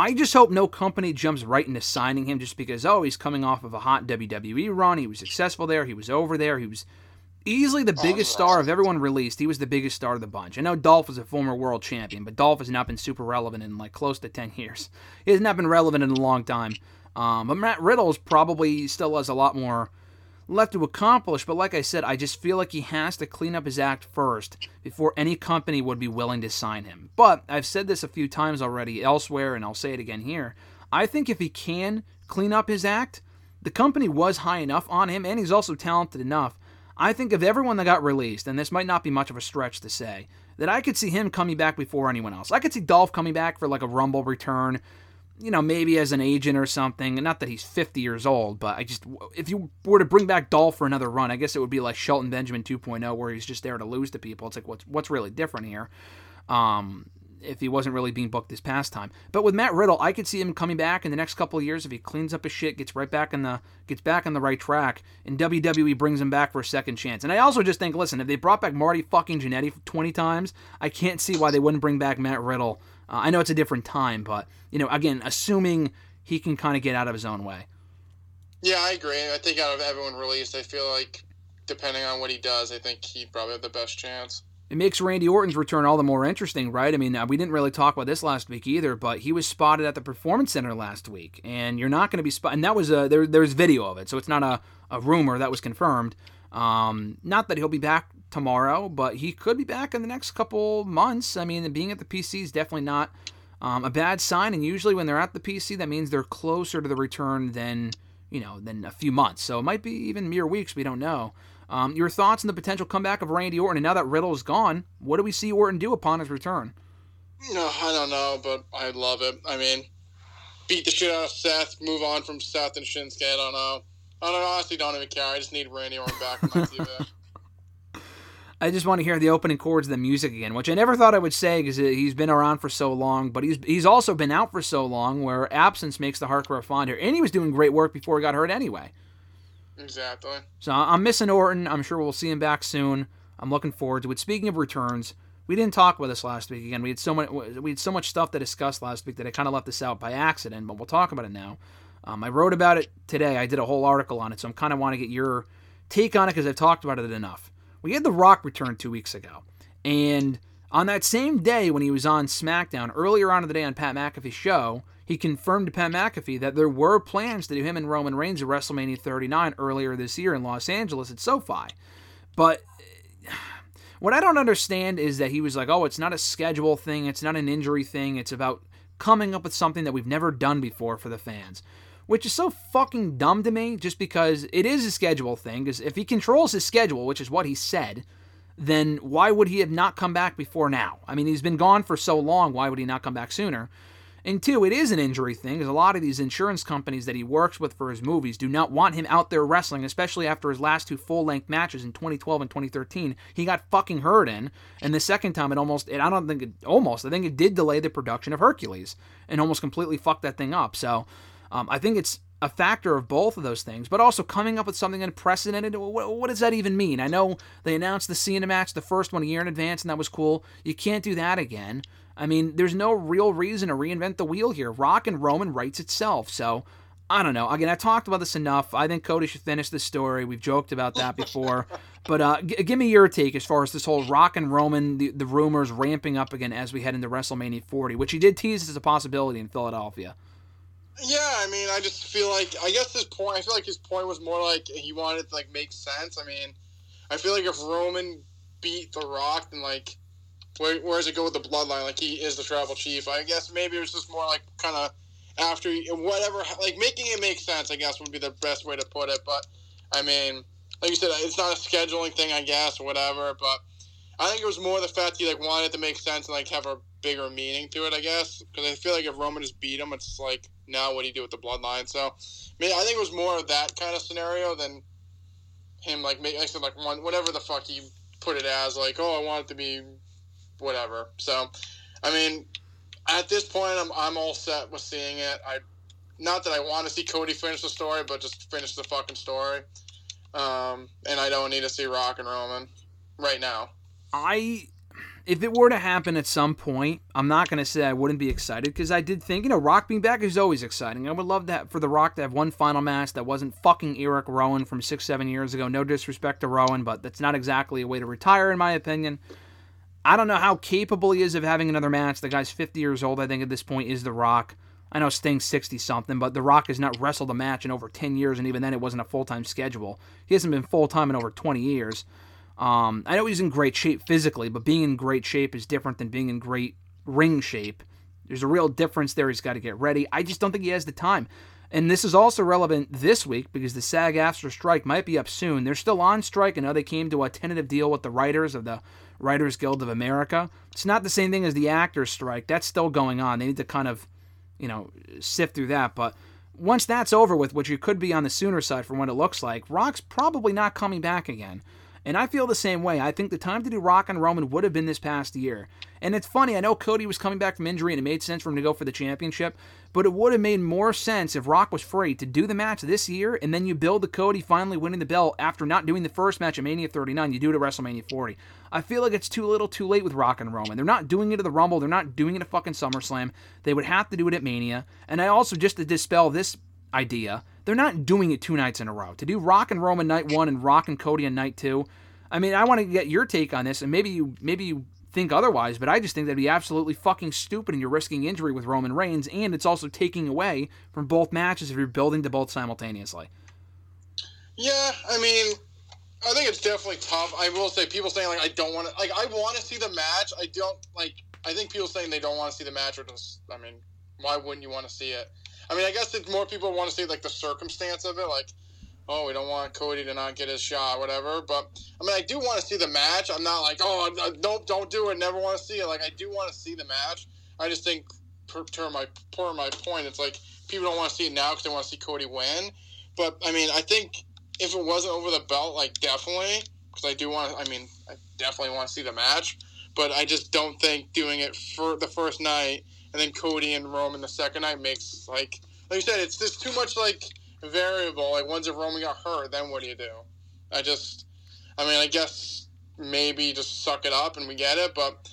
I just hope no company jumps right into signing him just because, oh, he's coming off of a hot W W E run. He was successful there. He was over there. He was easily the biggest star of everyone released. He was the biggest star of the bunch. I know Dolph was a former world champion, but Dolph has not been super relevant in like close to ten years. He has not been relevant in a long time. Um, but Matt Riddle's probably still has a lot more left to accomplish. But like I said, I just feel like he has to clean up his act first before any company would be willing to sign him. But I've said this a few times already elsewhere, and I'll say it again here. I think if he can clean up his act, the company was high enough on him, and he's also talented enough. I think of everyone that got released, and this might not be much of a stretch to say, that I could see him coming back before anyone else. I could see Dolph coming back for like a Rumble return, you know, maybe as an agent or something. Not that he's fifty years old, but I just, if you were to bring back Dolph for another run, I guess it would be like Shelton Benjamin two point oh, where he's just there to lose to people. It's like, what's what's really different here? Um, if he wasn't really being booked this past time. But with Matt Riddle, I could see him coming back in the next couple of years if he cleans up his shit, gets right back in the gets back on the right track, and W W E brings him back for a second chance. And I also just think, listen, if they brought back Marty fucking Jannetty twenty times, I can't see why they wouldn't bring back Matt Riddle. Uh, I know it's a different time, but, you know, again, assuming he can kind of get out of his own way. Yeah, I agree. I think out of everyone released, I feel like, depending on what he does, I think he probably had the best chance. It makes Randy Orton's return all the more interesting, right? I mean, uh, we didn't really talk about this last week either, but he was spotted at the Performance Center last week, and you're not going to be spotted. And that was, a, there, there's video of it, so it's not a, a rumor that was confirmed. Um, not that he'll be back tomorrow, but he could be back in the next couple months. I mean, being at the P C is definitely not um, a bad sign, and usually when they're at the P C, that means they're closer to the return than, you know, than a few months. So it might be even mere weeks, we don't know. Um, your thoughts on the potential comeback of Randy Orton, and now that Riddle is gone, what do we see Orton do upon his return? No, I don't know, but I love it. I mean, beat the shit out of Seth, move on from Seth and Shinsuke, I don't know. I don't honestly don't even care. I just need Randy Orton back on my T V. I just want to hear the opening chords of the music again, which I never thought I would say because he's been around for so long, but he's he's also been out for so long where absence makes the heart grow fonder, and he was doing great work before he got hurt anyway. Exactly. So I'm missing Orton. I'm sure we'll see him back soon. I'm looking forward to it. Speaking of returns, we didn't talk about this last week again. We had so much we had so much stuff to discuss last week that I kind of left this out by accident, but we'll talk about it now. Um, I wrote about it today. I did a whole article on it, so I'm kind of want to get your take on it because I've talked about it enough. We had The Rock return two weeks ago, and on that same day when he was on SmackDown, earlier on in the day on Pat McAfee's show, he confirmed to Pat McAfee that there were plans to do him and Roman Reigns at WrestleMania thirty-nine earlier this year in Los Angeles at SoFi. But what I don't understand is that he was like, oh, it's not a schedule thing, it's not an injury thing, it's about coming up with something that we've never done before for the fans. Which is so fucking dumb to me, just because it is a schedule thing, because if he controls his schedule, which is what he said, then why would he have not come back before now? I mean, he's been gone for so long, why would he not come back sooner? And two, it is an injury thing, because a lot of these insurance companies that he works with for his movies do not want him out there wrestling, especially after his last two full-length matches in twenty twelve and twenty thirteen. He got fucking hurt in, and the second time it almost, it, I don't think it almost, I think it did delay the production of Hercules, and almost completely fucked that thing up, so... Um, I think it's a factor of both of those things, but also coming up with something unprecedented. What, what does that even mean? I know they announced the Cena match, the first one, a year in advance, and that was cool. You can't do that again. I mean, there's no real reason to reinvent the wheel here. Rock and Roman writes itself, so I don't know. Again, I talked about this enough. I think Cody should finish this story. We've joked about that before, but uh, g- give me your take as far as this whole Rock and Roman, the, the rumors ramping up again as we head into WrestleMania forty, which he did tease as a possibility in Philadelphia. Yeah, I mean, I just feel like, I guess his point, I feel like his point was more like he wanted it to, like, make sense. I mean, I feel like if Roman beat The Rock, then, like, where, where does it go with the bloodline? Like, he is the tribal chief. I guess maybe it was just more like kind of after whatever, like, making it make sense, I guess, would be the best way to put it. But, I mean, like you said, it's not a scheduling thing, I guess, or whatever. But I think it was more the fact he like wanted it to make sense and like have a bigger meaning to it, I guess. Because I feel like if Roman just beat him, it's like, now what do you do with the bloodline? So, I mean, I think it was more of that kind of scenario than him like making like, like one whatever the fuck he put it as, like, oh, I want it to be whatever. So, I mean, at this point, I'm I'm all set with seeing it. I not that I want to see Cody finish the story, but just finish the fucking story. Um, and I don't need to see Rock and Roman right now. I, if it were to happen at some point, I'm not going to say I wouldn't be excited, because I did think, you know, Rock being back is always exciting. I would love that for The Rock to have one final match that wasn't fucking Eric Rowan from six, seven years ago. No disrespect to Rowan, but that's not exactly a way to retire, in my opinion. I don't know how capable he is of having another match. The guy's fifty years old, I think, at this point, is The Rock. I know Sting's sixty-something, but The Rock has not wrestled a match in over ten years, and even then it wasn't a full-time schedule. He hasn't been full-time in over twenty years. Um, I know he's in great shape physically, but being in great shape is different than being in great ring shape. There's a real difference there. He's got to get ready. I just don't think he has the time. And this is also relevant this week because the SAG-AFTRA strike might be up soon. They're still on strike. I know they came to a tentative deal with the writers of the Writers Guild of America. It's not the same thing as the actors strike. That's still going on. They need to kind of, you know, sift through that. But once that's over with, which you could be on the sooner side from what it looks like, Rock's probably not coming back again. And I feel the same way. I think the time to do Rock and Roman would have been this past year. And it's funny, I know Cody was coming back from injury and it made sense for him to go for the championship, but it would have made more sense if Rock was free to do the match this year, and then you build the Cody finally winning the belt after not doing the first match at Mania thirty-nine, you do it at WrestleMania forty. I feel like it's too little too late with Rock and Roman. They're not doing it at the Rumble, they're not doing it at fucking SummerSlam, they would have to do it at Mania. And I also, just to dispel this idea, they're not doing it two nights in a row. To do Rock and Roman night one and Rock and Cody on night two, I mean, I want to get your take on this, and maybe you maybe you think otherwise, but I just think that'd be absolutely fucking stupid, and you're risking injury with Roman Reigns, and it's also taking away from both matches if you're building to both simultaneously. Yeah, I mean, I think it's definitely tough. I will say, people saying, like, I don't want to, like, I want to see the match. I don't, like, I think people saying they don't want to see the match are just, I mean, why wouldn't you want to see it? I mean, I guess that more people want to see, like, the circumstance of it, like, oh, we don't want Cody to not get his shot, whatever. But, I mean, I do want to see the match. I'm not like, oh, I, I, nope, don't do it, never want to see it. Like, I do want to see the match. I just think, per, per, my, per my point, it's like people don't want to see it now because they want to see Cody win. But, I mean, I think if it wasn't over the belt, like, definitely, because I do want to, I mean, I definitely want to see the match. But I just don't think doing it for the first night and then Cody and Roman the second night makes, like, like you said, it's just too much, like, variable. Like, once if Roman got hurt, then what do you do? I just, I mean, I guess maybe just suck it up and we get it, but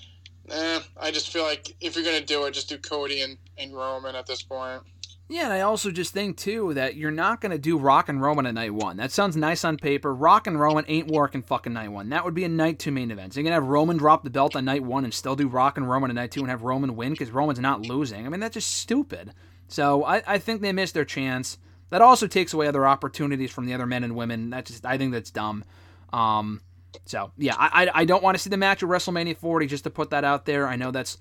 eh, I just feel like if you're going to do it, just do Cody and, and Roman at this point. Yeah, and I also just think, too, that you're not going to do Rock and Roman at night one. That sounds nice on paper. Rock and Roman ain't working fucking night one. That would be a night two main event. So you're going to have Roman drop the belt on night one and still do Rock and Roman at night two and have Roman win because Roman's not losing. I mean, that's just stupid. So I, I think they missed their chance. That also takes away other opportunities from the other men and women. That's just, I think that's dumb. Um, so, yeah, I, I don't want to see the match at WrestleMania forty, just to put that out there. I know that's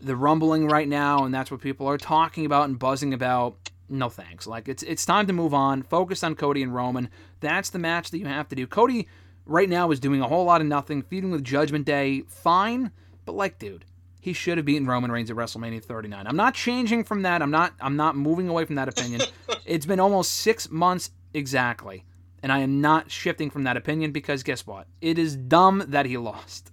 the rumbling right now, and that's what people are talking about and buzzing about. No thanks. Like, it's it's time to move on. Focus on Cody and Roman. That's the match that you have to do. Cody right now is doing a whole lot of nothing, feeding with Judgment Day. Fine, but, like, dude, he should have beaten Roman Reigns at WrestleMania thirty-nine. I'm not changing from that. I'm not I'm not moving away from that opinion. It's been almost six months exactly, and I am not shifting from that opinion because guess what? It is dumb that he lost.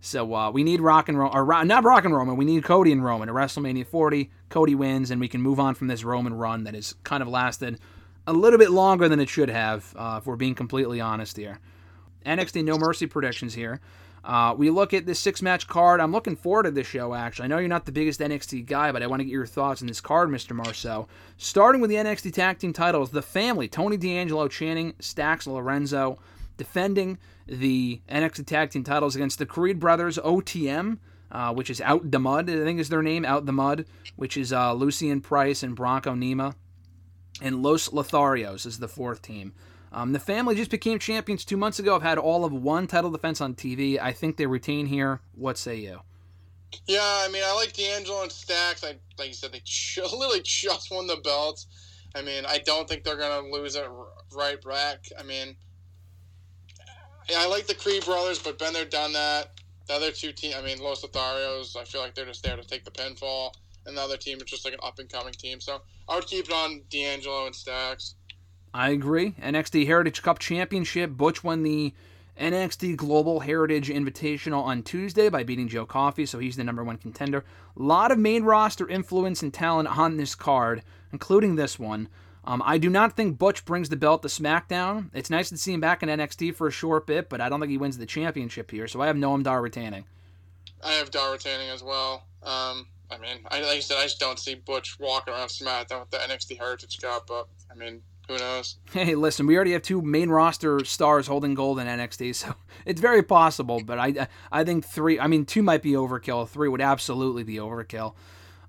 So uh, we need Rock and Roman, or not Rock and Roman, we need Cody and Roman at WrestleMania forty. Cody wins, and we can move on from this Roman run that has kind of lasted a little bit longer than it should have, uh, if we're being completely honest here. N X T No Mercy predictions here. Uh, we look at this six-match card. I'm looking forward to this show, actually. I know you're not the biggest N X T guy, but I want to get your thoughts on this card, Mister Marceau. Starting with the N X T Tag Team titles, the family, Tony D'Angelo, Channing, Stacks, Lorenzo, defending the N X T Tag Team titles against the Creed Brothers, O T M, uh, which is Out the Mud, I think is their name, Out the Mud, which is uh, Lucian Price and Bronco Nima. And Los Lotharios is the fourth team. Um, the family just became champions two months ago. I've had all of one title defense on T V. I think they retain here. What say you? Yeah, I mean, I like D'Angelo and Stacks. I, like you said, they ch- literally just won the belts. I mean, I don't think they're going to lose it right back. I mean, I like the Creed Brothers, but been there, done that. The other two teams, I mean, Los Lotharios, I feel like they're just there to take the pinfall. And the other team is just like an up-and-coming team. So I would keep it on D'Angelo and Stacks. I agree. N X T Heritage Cup Championship. Butch won the N X T Global Heritage Invitational on Tuesday by beating Joe Coffey, so he's the number one contender. A lot of main roster influence and talent on this card, including this one. Um, I do not think Butch brings the belt to SmackDown. It's nice to see him back in N X T for a short bit, but I don't think he wins the championship here, so I have Noam Dar retaining. I have Dar retaining as well. Um, I mean, I, like I said, I just don't see Butch walking around SmackDown with the N X T Heritage Cup, but, I mean... who knows? Hey, listen, we already have two main roster stars holding gold in N X T, so it's very possible, but I I think three, I mean, two might be overkill. Three would absolutely be overkill.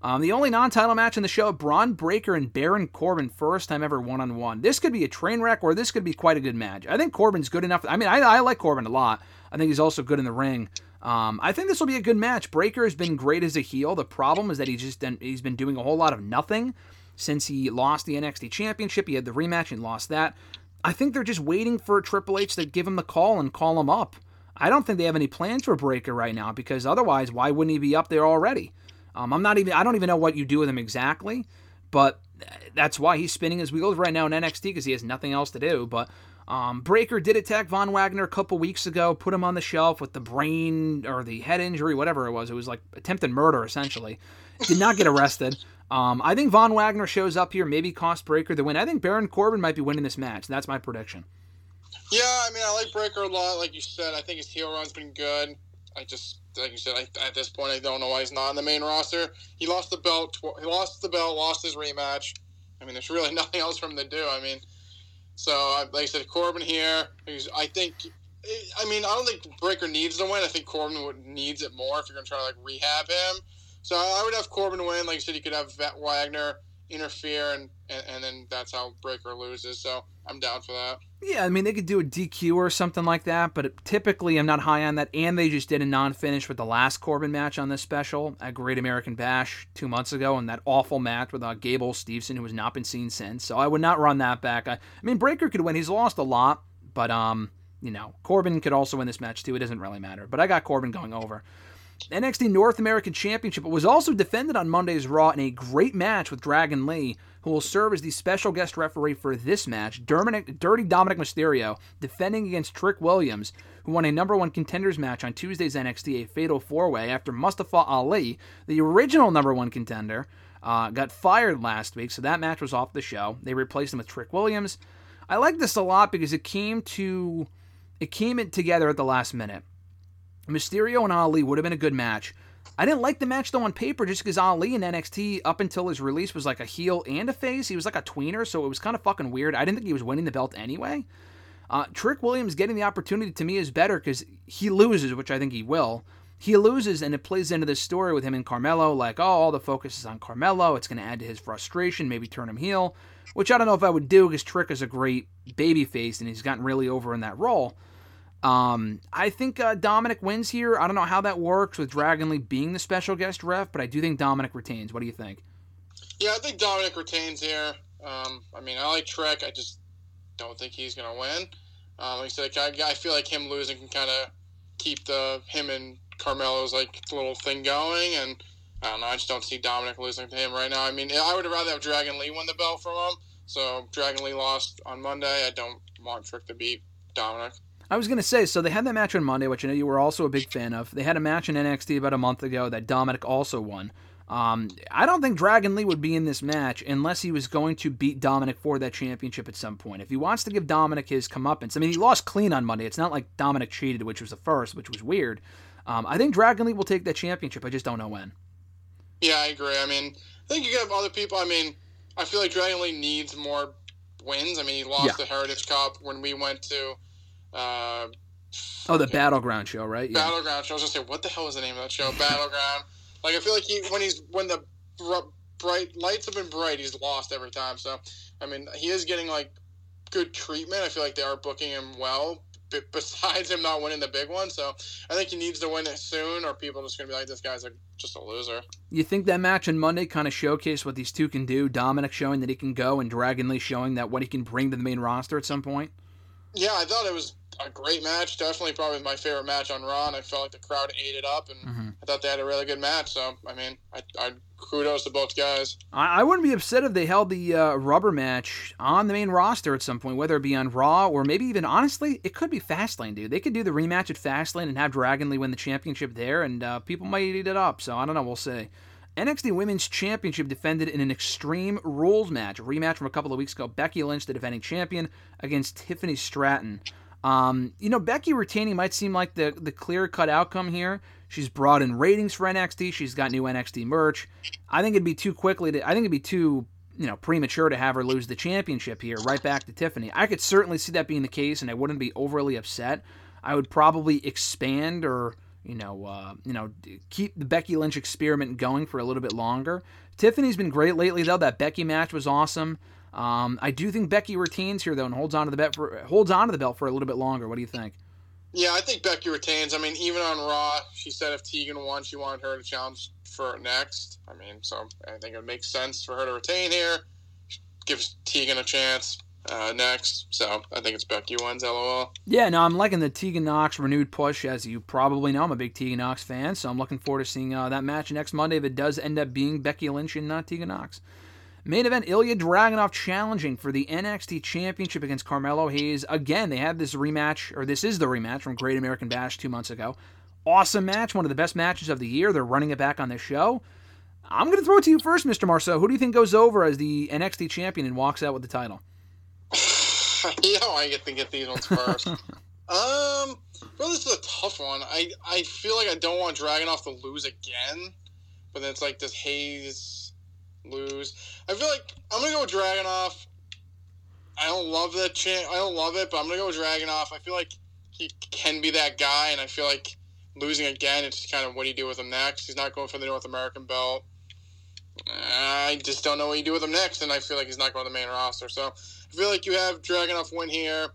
Um, the only non-title match in the show, Braun Breaker and Baron Corbin, first time ever one-on-one. This could be a train wreck, or this could be quite a good match. I think Corbin's good enough. I mean, I, I like Corbin a lot. I think he's also good in the ring. Um, I think this will be a good match. Breaker has been great as a heel. The problem is that he's just done, he's been doing a whole lot of nothing. Since he lost the N X T Championship, he had the rematch and lost that. I think they're just waiting for Triple H to give him the call and call him up. I don't think they have any plans for Breaker right now, because otherwise, why wouldn't he be up there already? Um, I'm not even. I don't even know what you do with him exactly, but that's why he's spinning his wheels right now in N X T, because he has nothing else to do. But um, Breaker did attack Von Wagner a couple weeks ago, put him on the shelf with the brain or the head injury, whatever it was. It was like attempted murder, essentially. Did not get arrested. Um, I think Von Wagner shows up here, maybe cost Breaker the win. I think Baron Corbin might be winning this match. That's my prediction. Yeah, I mean, I like Breaker a lot. Like you said, I think his heel run's been good. I just, like you said, I, at this point, I don't know why he's not on the main roster. He lost the belt. Tw- he lost the belt. Lost his rematch. I mean, there's really nothing else for him to do. I mean, so like I said, Corbin here. He's, I think. I mean, I don't think Breaker needs the win. I think Corbin would needs it more if you're gonna try to like rehab him. So I would have Corbin win. Like you said, you could have Wagner interfere, and, and, and then that's how Breaker loses. So I'm down for that. Yeah, I mean, they could do a D Q or something like that, but it, typically I'm not high on that. And they just did a non-finish with the last Corbin match on this special at Great American Bash two months ago, and that awful match with uh, Gable Steveson, who has not been seen since. So I would not run that back. I, I mean, Breaker could win. He's lost a lot, but, um, you know, Corbin could also win this match too. It doesn't really matter. But I got Corbin going over. N X T North American Championship was also defended on Monday's Raw in a great match with Dragon Lee, who will serve as the special guest referee for this match. Dominic, Dirty Dominic Mysterio defending against Trick Williams, who won a number one contenders match on Tuesday's N X T, a fatal four-way after Mustafa Ali, the original number one contender, uh, got fired last week, so that match was off the show. They replaced him with Trick Williams. I like this a lot because it came to, it came in together at the last minute. Mysterio and Ali would have been a good match. I didn't like the match, though, on paper, just because Ali in N X T, up until his release, was like a heel and a face. He was like a tweener, so it was kind of fucking weird. I didn't think he was winning the belt anyway. Uh, Trick Williams getting the opportunity, to me, is better because he loses, which I think he will. He loses, and it plays into this story with him and Carmelo, like, oh, all the focus is on Carmelo. It's going to add to his frustration, maybe turn him heel, which I don't know if I would do because Trick is a great babyface, and he's gotten really over in that role. Um, I think uh, Dominic wins here. I don't know how that works with Dragon Lee being the special guest ref, but I do think Dominic retains. What do you think? Yeah, I think Dominic retains here. Um, I mean, I like Trek. I just don't think he's going to win. Um, like I said, I, I feel like him losing can kind of keep the him and Carmelo's like little thing going, and I don't know. I just don't see Dominic losing to him right now. I mean, I would rather have Dragon Lee win the belt from him. So Dragon Lee lost on Monday. I don't want Trek to beat Dominic. I was going to say, so they had that match on Monday, which I know you were also a big fan of. They had a match in N X T about a month ago that Dominic also won. Um, I don't think Dragon Lee would be in this match unless he was going to beat Dominic for that championship at some point. If he wants to give Dominic his comeuppance, I mean, he lost clean on Monday. It's not like Dominic cheated, which was the first, which was weird. Um, I think Dragon Lee will take that championship. I just don't know when. Yeah, I agree. I mean, I think you could have other people. I mean, I feel like Dragon Lee needs more wins. I mean, he lost yeah. the Heritage Cup when we went to... Uh, oh, the Battleground show, right? Yeah. Battleground show. I was gonna say, what the hell was the name of that show? Battleground. Like, I feel like he when he's when the bright lights have been bright, he's lost every time. So, I mean, he is getting like good treatment. I feel like they are booking him well. B- besides him not winning the big one, so I think he needs to win it soon, or people are just gonna be like, this guy's a, just a loser. You think that match on Monday kind of showcased what these two can do? Dominic showing that he can go, and Dragon Lee showing that what he can bring to the main roster at some point. yeah, I thought it was a great match. Definitely probably my favorite match on Raw, and I felt like the crowd ate it up, and mm-hmm. I thought they had a really good match. So, I mean, I, I kudos to both guys. I, I wouldn't be upset if they held the uh, rubber match on the main roster at some point, whether it be on Raw or maybe even, honestly, it could be Fastlane, dude. They could do the rematch at Fastlane and have Dragon Lee win the championship there, and uh, people might eat it up. So, I don't know. We'll see. N X T Women's Championship defended in an Extreme Rules match, a rematch from a couple of weeks ago. Becky Lynch, the defending champion, against Tiffany Stratton. Um, you know, Becky retaining might seem like the, the clear-cut outcome here. She's brought in ratings for N X T. She's got new N X T merch. I think it'd be too quickly to, I think it'd be too, you know, premature to have her lose the championship here, right back to Tiffany. I could certainly see that being the case, and I wouldn't be overly upset. I would probably expand or... You know, uh, you know, keep the Becky Lynch experiment going for a little bit longer. Tiffany's been great lately, though. That Becky match was awesome. Um, I do think Becky retains here, though, and holds on to the belt for holds on to the belt for a little bit longer. What do you think? Yeah, I think Becky retains. I mean, even on Raw, she said if Tegan won, she wanted her to challenge for next. I mean, so I think it makes sense for her to retain here. Gives Tegan a chance. Uh, next, so I think it's Becky wins, lol. Yeah, no, I'm liking the Tegan Nox renewed push, as you probably know. I'm a big Tegan Nox fan, so I'm looking forward to seeing uh, that match next Monday if it does end up being Becky Lynch and not Tegan Nox. Main event, Ilya Dragunov challenging for the N X T Championship against Carmelo Hayes. Again, they had this rematch, or this is the rematch from Great American Bash two months ago. Awesome match, one of the best matches of the year. They're running it back on this show. I'm going to throw it to you first, Mister Marceau. Who do you think goes over as the N X T champion and walks out with the title? You know, I get to get these ones first. um, well, this is a tough one. I, I feel like I don't want Dragunov to lose again, but then it's like, does Hayes lose? I feel like I'm gonna go with Dragunov. I don't love that chant. I don't love it, but I'm gonna go with Dragunov. I feel like he can be that guy, and I feel like losing again, it's just kind of what do you do with him next? He's not going for the North American belt. I just don't know what you do with him next, and I feel like he's not going to the main roster. So I feel like you have Dragunov win here,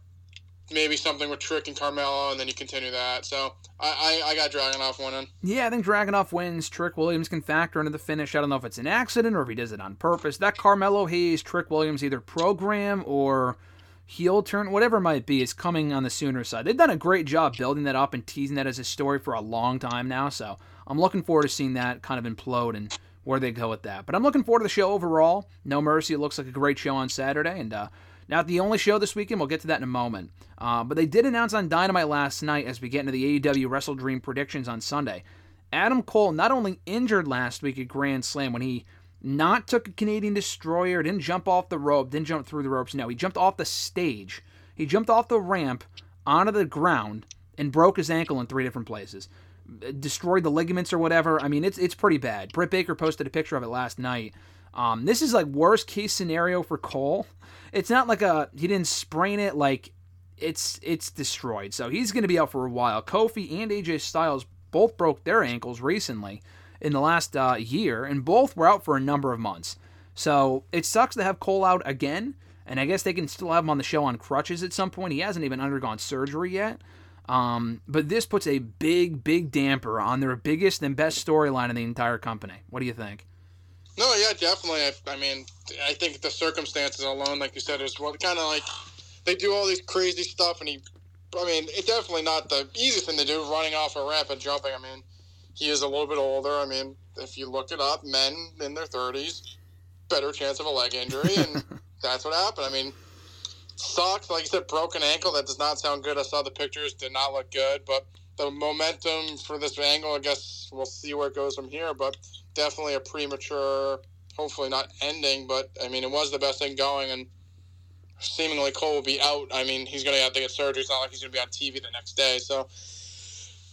maybe something with Trick and Carmelo, and then you continue that. So I, I, I got Dragunov winning. Yeah, I think Dragunov wins. Trick Williams can factor into the finish. I don't know if it's an accident or if he does it on purpose. That Carmelo Hayes, Trick Williams either program or heel turn, whatever it might be, is coming on the sooner side. They've done a great job building that up and teasing that as a story for a long time now. So I'm looking forward to seeing that kind of implode and where they go with that. But I'm looking forward to the show overall. No Mercy, it looks like a great show on Saturday, and uh, not the only show this weekend. We'll get to that in a moment. Uh, but they did announce on Dynamite last night, as we get into the A E W WrestleDream predictions on Sunday, Adam Cole not only injured last week at Grand Slam when he not took a Canadian Destroyer, didn't jump off the rope, didn't jump through the ropes, no, he jumped off the stage. He jumped off the ramp onto the ground and broke his ankle in three different places. Destroyed the ligaments or whatever. I mean, it's it's pretty bad. Britt Baker posted a picture of it last night. Um, this is like worst case scenario for Cole. It's not like a he didn't sprain it. Like it's it's destroyed. So he's going to be out for a while. Kofi and A J Styles both broke their ankles recently in the last uh, year, and both were out for a number of months. So it sucks to have Cole out again. And I guess they can still have him on the show on crutches at some point. He hasn't even undergone surgery yet. Um, but this puts a big, big damper on their biggest and best storyline in the entire company. What do you think? No, yeah, definitely. I, I mean, I think the circumstances alone, like you said, is what kind of like they do all these crazy stuff, and he, I mean, it's definitely not the easiest thing to do, running off a ramp and jumping. I mean, he is a little bit older. I mean, if you look it up, men in their thirties, better chance of a leg injury, and that's what happened. I mean, sucks. Like you said, broken ankle. That does not sound good. I saw the pictures. Did not look good. But the momentum for this angle, I guess we'll see where it goes from here. But definitely a premature, hopefully not ending. But, I mean, it was the best thing going. And seemingly Cole will be out. I mean, he's going to have to get surgery. It's not like he's going to be on T V the next day. So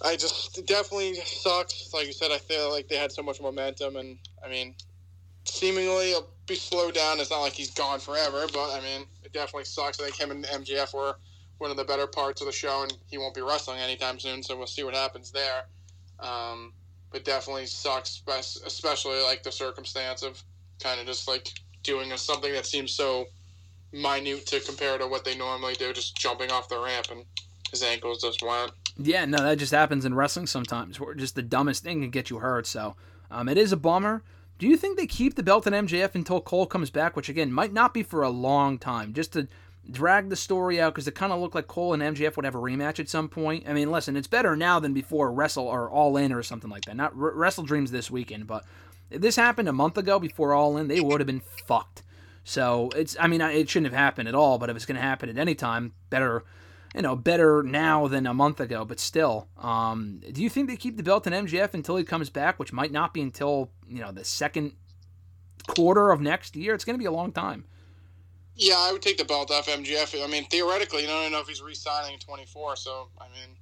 I just it definitely sucks. Like you said, I feel like they had so much momentum. And, I mean, seemingly it'll be slowed down. It's not like he's gone forever. But, I mean, definitely sucks. I think him and M J F were one of the better parts of the show, and he won't be wrestling anytime soon, so we'll see what happens there. Um, but definitely sucks, especially like the circumstance of kind of just like doing something that seems so minute to compare to what they normally do, just jumping off the ramp, and his ankles just went. Yeah, no, that just happens in wrestling sometimes, where just the dumbest thing can get you hurt, so um, it is a bummer. Do you think they keep the belt in M J F until Cole comes back, which, again, might not be for a long time, just to drag the story out, because it kind of looked like Cole and M J F would have a rematch at some point. I mean, listen, it's better now than before Wrestle or All In or something like that. Not R- Wrestle Dreams this weekend, but if this happened a month ago before All In, they would have been fucked. So it's, I mean, it shouldn't have happened at all. But if it's going to happen at any time, better, you know, better now than a month ago. But still, um, do you think they keep the belt in M J F until he comes back, which might not be until, you know, the second quarter of next year? It's going to be a long time. Yeah, I would take the belt off M J F. I mean, theoretically, you don't know if he's re-signing in twenty-four, so, I mean,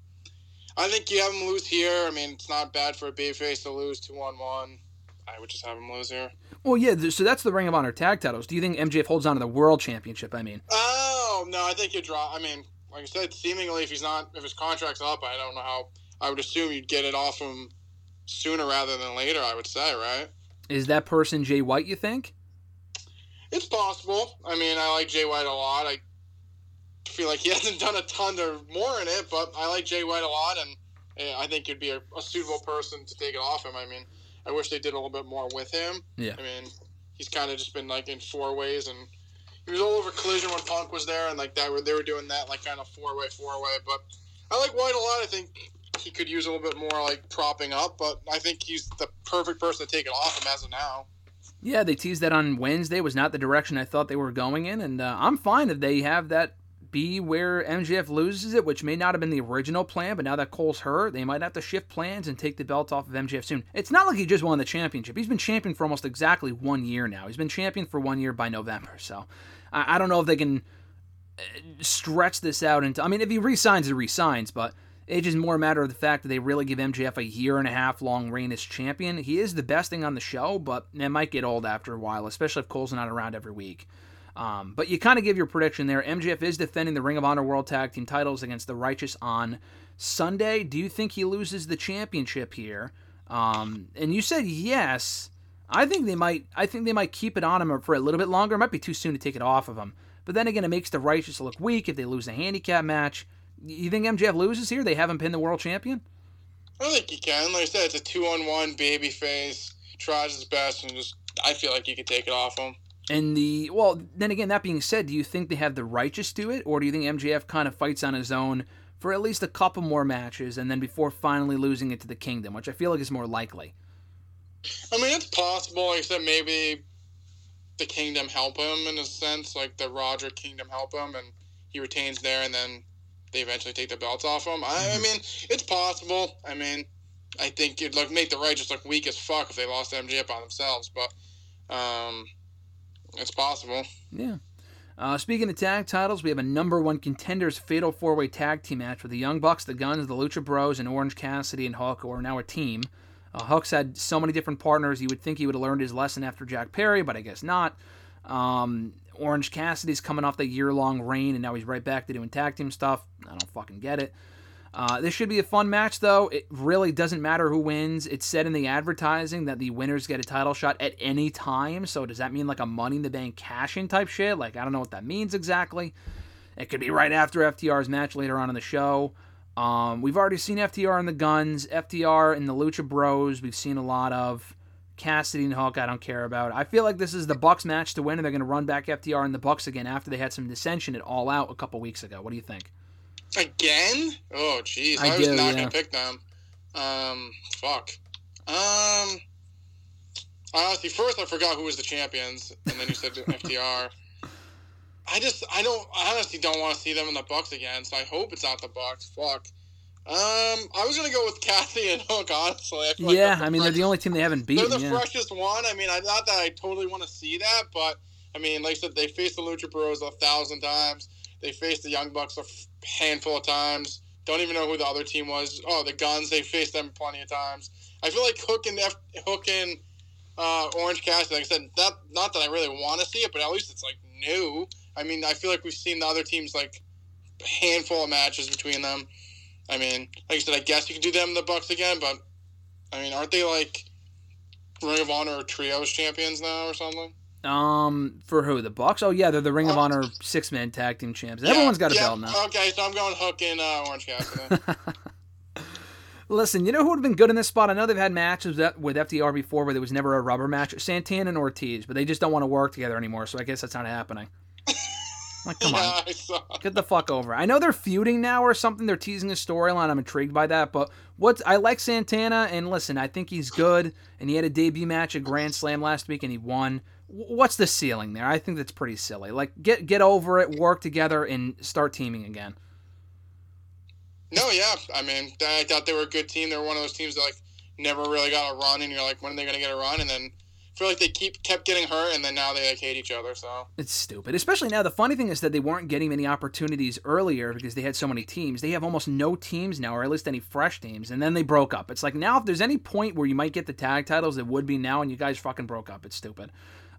I think you have him lose here. I mean, it's not bad for a babyface to lose two on one. I would just have him lose here. Well, yeah, so that's the Ring of Honor tag titles. Do you think M J F holds on to the World Championship, I mean? Oh, no, I think you draw. I mean, like I said, seemingly if he's not, if his contract's up, I don't know how. I would assume you'd get it off him sooner rather than later, I would say, right? Is that person Jay White, you think? It's possible. I mean, I like Jay White a lot. I feel like he hasn't done a ton to more in it, but I like Jay White a lot, and I think he'd be a, a suitable person to take it off him. I mean, I wish they did a little bit more with him. Yeah. I mean, he's kind of just been, like, in four-ways, and he was all over Collision when Punk was there, and, like, that they were doing that, like, kind of four-way, four-way. But I like White a lot. I think he could use a little bit more, like, propping up, but I think he's the perfect person to take it off him as of now. Yeah, they teased that on Wednesday. Was not the direction I thought they were going in, and uh, I'm fine if they have that be where M J F loses it, which may not have been the original plan, but now that Cole's hurt, they might have to shift plans and take the belt off of M J F soon. It's not like he just won the championship. He's been champion for almost exactly one year now. He's been champion for one year by November, so I, I don't know if they can stretch this out into... I mean, if he re-signs, he re-signs, but... It's just more a matter of the fact that they really give M J F a year and a half long reign as champion. He is the best thing on the show, but it might get old after a while, especially if Cole's not around every week. Um, but you kind of give your prediction there. M J F is defending the Ring of Honor World Tag Team titles against the Righteous on Sunday. Do you think he loses the championship here? Um, and you said yes. I think they might. I think they might keep it on him for a little bit longer. It might be too soon to take it off of him. But then again, it makes the Righteous look weak if they lose a handicap match. You think M J F loses here? They haven't pinned the world champion? I think he can. Like I said, it's a two-on-one baby face. Tries his best, and just I feel like you could take it off him. And the well, then again, that being said, do you think they have the Righteous do it, or do you think M J F kind of fights on his own for at least a couple more matches, and then before finally losing it to the Kingdom, which I feel like is more likely? I mean, it's possible. Like I said, maybe the Kingdom help him in a sense, like the Roger Kingdom help him, and he retains there, and then they eventually take the belts off him. I, I mean, it's possible. I mean, I think it'd look, make the Righteous look weak as fuck if they lost M J F on themselves, but um, it's possible. Yeah. Uh, speaking of tag titles, we have a number one contenders fatal four-way tag team match with the Young Bucks, the Guns, the Lucha Bros, and Orange Cassidy and Hook, who are now a team. Uh, Hook's had so many different partners, you would think he would have learned his lesson after Jack Perry, but I guess not. Um... Orange Cassidy's coming off the year-long reign, and now he's right back to doing tag team stuff. I don't fucking get it. Uh, this should be a fun match, though. It really doesn't matter who wins. It's said in the advertising that the winners get a title shot at any time, so does that mean like a Money in the Bank cash-in type shit? Like, I don't know what that means exactly. It could be right after F T R's match later on in the show. Um, we've already seen F T R and the Guns, F T R and the Lucha Bros. We've seen a lot of... Cassidy and Hulk, I don't care about. I feel like this is the Bucks match to win, and they're going to run back F T R and the Bucks again after they had some dissension at All Out a couple weeks ago. What do you think? Again? Oh, jeez. I, I was do, not yeah. going to pick them. Um, fuck. Um, honestly, first I forgot who was the champions, and then you said F T R. I just, I don't, I honestly don't want to see them in the Bucks again, so I hope it's not the Bucks. Fuck. Um, I was gonna go with Kathy and Hook. Honestly, I feel yeah. Like I mean, freshest. They're the only team they haven't beaten. They're the yeah. freshest one. I mean, I not that I totally want to see that, but I mean, like I said, they faced the Lucha Bros a thousand times. They faced the Young Bucks a handful of times. Don't even know who the other team was. Oh, the Guns. They faced them plenty of times. I feel like Hook and F- Hook and uh, Orange Cassidy. Like I said, that not that I really want to see it, but at least it's like new. I mean, I feel like we've seen the other teams like a handful of matches between them. I mean, like I said, I guess you could do them in the Bucks again, but, I mean, aren't they, like, Ring of Honor Trios champions now or something? Um, for who? The Bucks? Oh, yeah, they're the Ring um, of Honor six-man tag team champs. Yeah, everyone's got a yeah, belt now. Okay, so I'm going Hook and uh, Orange Cassidy. Listen, you know who would have been good in this spot? I know they've had matches with F T R before where there was never a rubber match. Santana and Ortiz, but they just don't want to work together anymore, so I guess that's not happening. Like, come yeah, on. I saw. Get the fuck over. I know they're feuding now or something. They're teasing a storyline. I'm intrigued by that. But what's, I like Santana, and listen, I think he's good, and he had a debut match at Grand Slam last week, and he won. What's the ceiling there? I think that's pretty silly. Like, get get over it, work together, and start teaming again. No, yeah. I mean, I thought they were a good team. They were one of those teams that, like, never really got a run, and you're like, when are they going to get a run? And then... I feel like they keep kept getting hurt, and then now they like hate each other. So it's stupid. Especially now, the funny thing is that they weren't getting many opportunities earlier because they had so many teams. They have almost no teams now, or at least any fresh teams, and then they broke up. It's like, now if there's any point where you might get the tag titles, it would be now, and you guys fucking broke up. It's stupid.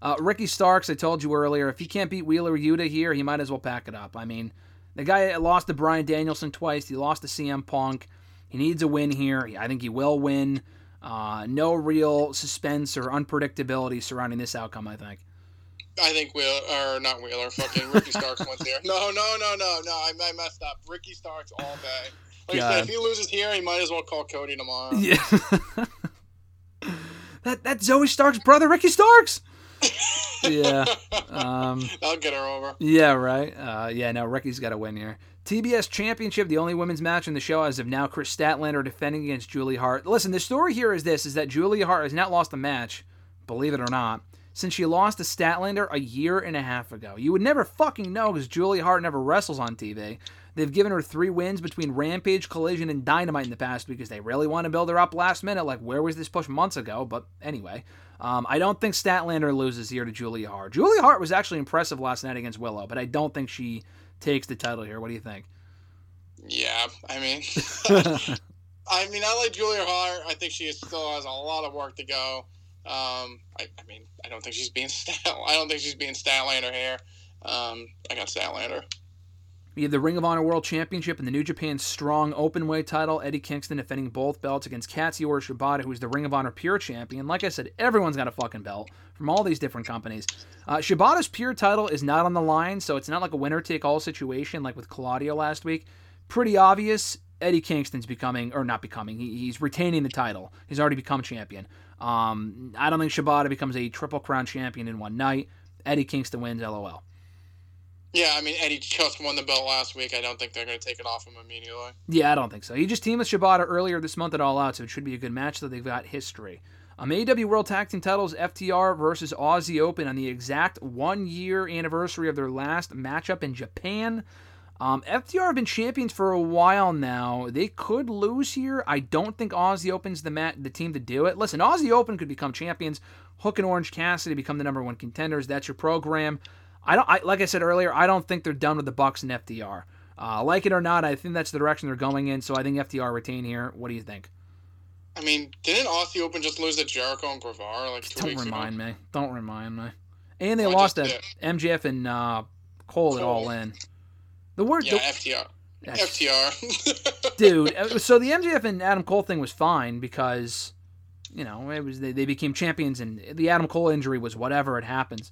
Uh, Ricky Starks, I told you earlier, if he can't beat Wheeler Yuta here, he might as well pack it up. I mean, the guy lost to Bryan Danielson twice. He lost to C M Punk. He needs a win here. I think he will win. Uh, no real suspense or unpredictability surrounding this outcome, I think. I think Wheeler, or not Wheeler, fucking Ricky Starks went there. No, no, no, no, no, I, I messed up. Ricky Starks all day. Like God. I said, if he loses here, he might as well call Cody tomorrow. Yeah. that, that's Zoe Starks' brother, Ricky Starks! Yeah. Um, I'll get her over. Yeah, right. Uh, yeah, no, Ricky's got to win here. T B S Championship, the only women's match on the show as of now. Chris Statlander defending against Julie Hart. Listen, the story here is this, is that Julie Hart has not lost a match, believe it or not, since she lost to Statlander a year and a half ago. You would never fucking know because Julie Hart never wrestles on T V. They've given her three wins between Rampage, Collision, and Dynamite in the past because they really want to build her up last minute. Like, where was this push months ago? But anyway, um, I don't think Statlander loses here to Julie Hart. Julie Hart was actually impressive last night against Willow, but I don't think she... takes the title here. What do you think? Yeah, I mean, I mean, I like Julia Hart. I think she still has a lot of work to go. Um, I, I mean, I don't think she's being Stal. I don't think she's being Statlander here. Um, I got Statlander. We have the Ring of Honor World Championship and the New Japan Strong Openweight title. Eddie Kingston defending both belts against Katsuyori Shibata, who is the Ring of Honor Pure Champion. Like I said, everyone's got a fucking belt from all these different companies. Uh, Shibata's Pure title is not on the line, so it's not like a winner-take-all situation like with Claudio last week. Pretty obvious, Eddie Kingston's becoming, or not becoming, he, he's retaining the title. He's already become champion. Um, I don't think Shibata becomes a Triple Crown champion in one night. Eddie Kingston wins, LOL. Yeah, I mean, Eddie just won the belt last week. I don't think they're going to take it off him immediately. Yeah, I don't think so. He just teamed with Shibata earlier this month at All Out, so it should be a good match, though they've got history. Um, A E W World Tag Team titles, F T R versus Aussie Open on the exact one-year anniversary of their last matchup in Japan. Um, F T R have been champions for a while now. They could lose here. I don't think Aussie Open's the mat- the team to do it. Listen, Aussie Open could become champions. Hook and Orange Cassidy become the number one contenders. That's your program. I don't. I, like I said earlier, I don't think they're done with the Bucks and F D R. Uh, like it or not, I think that's the direction they're going in, so I think F D R retain here. What do you think? I mean, didn't Aussie Open just lose to Jericho and Guevara like two don't weeks ago? Don't remind me. Don't remind me. And they I lost to M J F and uh, Cole, Cole at All In. The word, yeah, the, F T R. F T R. Dude, so the M J F and Adam Cole thing was fine because, you know, it was they, they became champions, and the Adam Cole injury was whatever, it happens.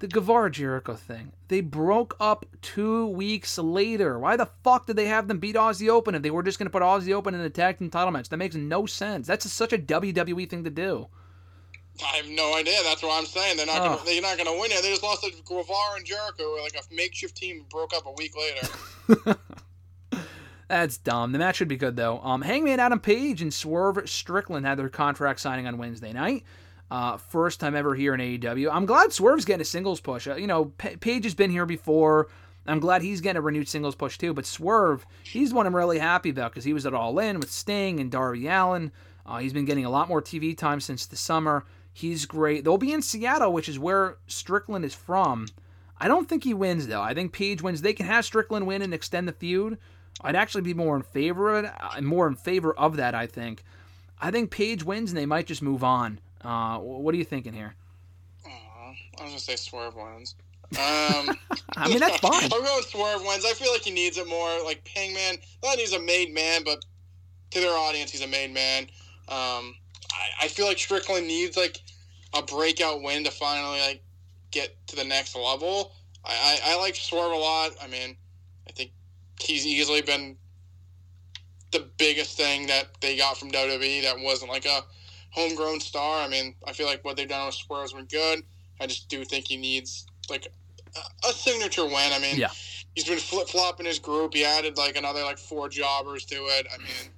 The Guevara Jericho thing. They broke up two weeks later. Why the fuck did they have them beat Aussie Open if they were just going to put Aussie Open in a tag team title match? That makes no sense. That's a, such a W W E thing to do. I have no idea. That's what I'm saying. They're not oh. gonna, they're not going to win it. They just lost to Guevara and Jericho, who were like a makeshift team broke up a week later. That's dumb. The match should be good, though. Um, Hangman Adam Page and Swerve Strickland had their contract signing on Wednesday night. Uh, first time ever here in A E W. I'm glad Swerve's getting a singles push. Uh, you know, P- Page has been here before. I'm glad he's getting a renewed singles push too. But Swerve, he's one I'm really happy about because he was at All In with Sting and Darby Allin. Uh, he's been getting a lot more T V time since the summer. He's great. They'll be in Seattle, which is where Strickland is from. I don't think he wins though. I think Page wins. They can have Strickland win and extend the feud. I'd actually be more in favor of it. I'm more in favor of that. I think. I think Page wins and they might just move on. Uh, what are you thinking here? Uh, I was gonna say Swerve wins. Um, I mean that's fine. I'm going Swerve wins. I feel like he needs it more. Like Hangman, not he's a made man, but to their audience, he's a made man. Um, I, I feel like Strickland needs like a breakout win to finally like get to the next level. I, I, I like Swerve a lot. I mean, I think he's easily been the biggest thing that they got from W W E that wasn't like a homegrown star. I mean, I feel like what they've done with Swerve has been good. I just do think he needs like a signature win. I mean, yeah. He's been flip-flopping his group. He added, like, another, like, four jobbers to it. I mean,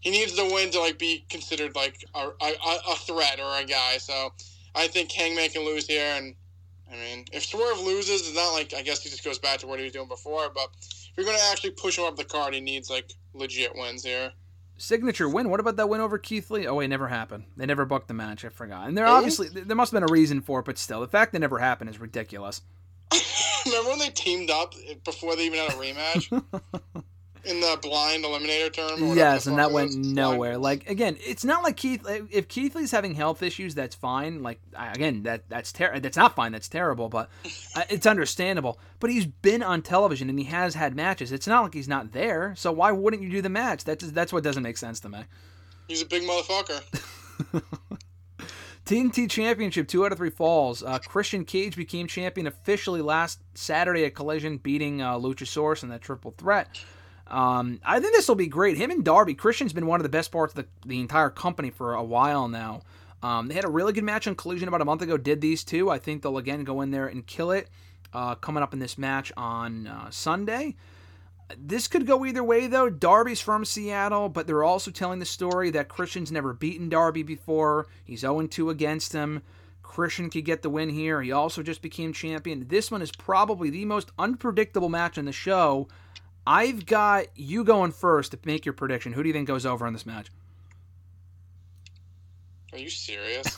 he needs the win to, like, be considered, like, a, a, a threat or a guy. So I think Hangman can lose here. And, I mean, if Swerve loses, it's not like, I guess he just goes back to what he was doing before. But if you're going to actually push him up the card, he needs, like, legit wins here. Signature win. What about that win over Keith Lee? Oh, wait, never happened. They never booked the match. I forgot. And there mm-hmm. obviously, there must have been a reason for it, but still, the fact that it never happened is ridiculous. Remember when they teamed up before they even had a rematch? In the blind eliminator term? Yes, and that went nowhere. Blind. Like, again, it's not like Keith... If Keith Lee's having health issues, that's fine. Like, again, that that's ter- that's not fine. That's terrible, but uh, it's understandable. But he's been on television, and he has had matches. It's not like he's not there, so why wouldn't you do the match? That's, that's what doesn't make sense to me. He's a big motherfucker. T N T Championship, two out of three falls. Uh, Christian Cage became champion officially last Saturday at Collision, beating uh, Luchasaurus in that triple threat. Um, I think this will be great. Him and Darby. Christian's been one of the best parts of the, the entire company for a while now. Um, they had a really good match on Collision about a month ago, did these two. I think they'll again go in there and kill it, uh, coming up in this match on uh, Sunday. This could go either way, though. Darby's from Seattle, but they're also telling the story that Christian's never beaten Darby before. He's oh and two against him. Christian could get the win here. He also just became champion. This one is probably the most unpredictable match on the show. I've got you going first to make your prediction. Who do you think goes over in this match? Are you serious?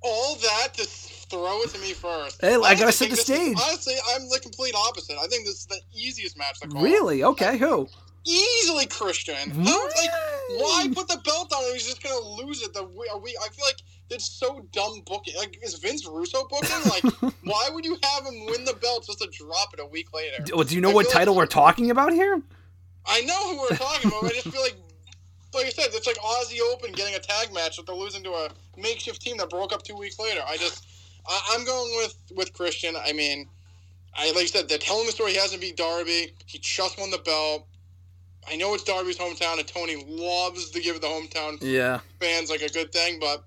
All that to throw it to me first. Hey, I gotta set the stage. Is, honestly, I'm the complete opposite. I think this is the easiest match to call. Really? Okay, like, who? Easily Christian. Really? Like, why put the belt on him? He's just gonna lose it. The we, we, I feel like it's so dumb booking. Like, is Vince Russo booking? Like, why would you have him win the belt just to drop it a week later? Do, do you know I what title like, we're talking about here? I know who we're talking about. I just feel like. Like I said, it's like Aussie Open getting a tag match that they're losing to a makeshift team that broke up two weeks later. I just, I, I'm going with, with Christian. I mean, I like I said, they're telling the story. He hasn't beat Darby. He just won the belt. I know it's Darby's hometown, and Tony loves to give the hometown yeah. fans like a good thing, but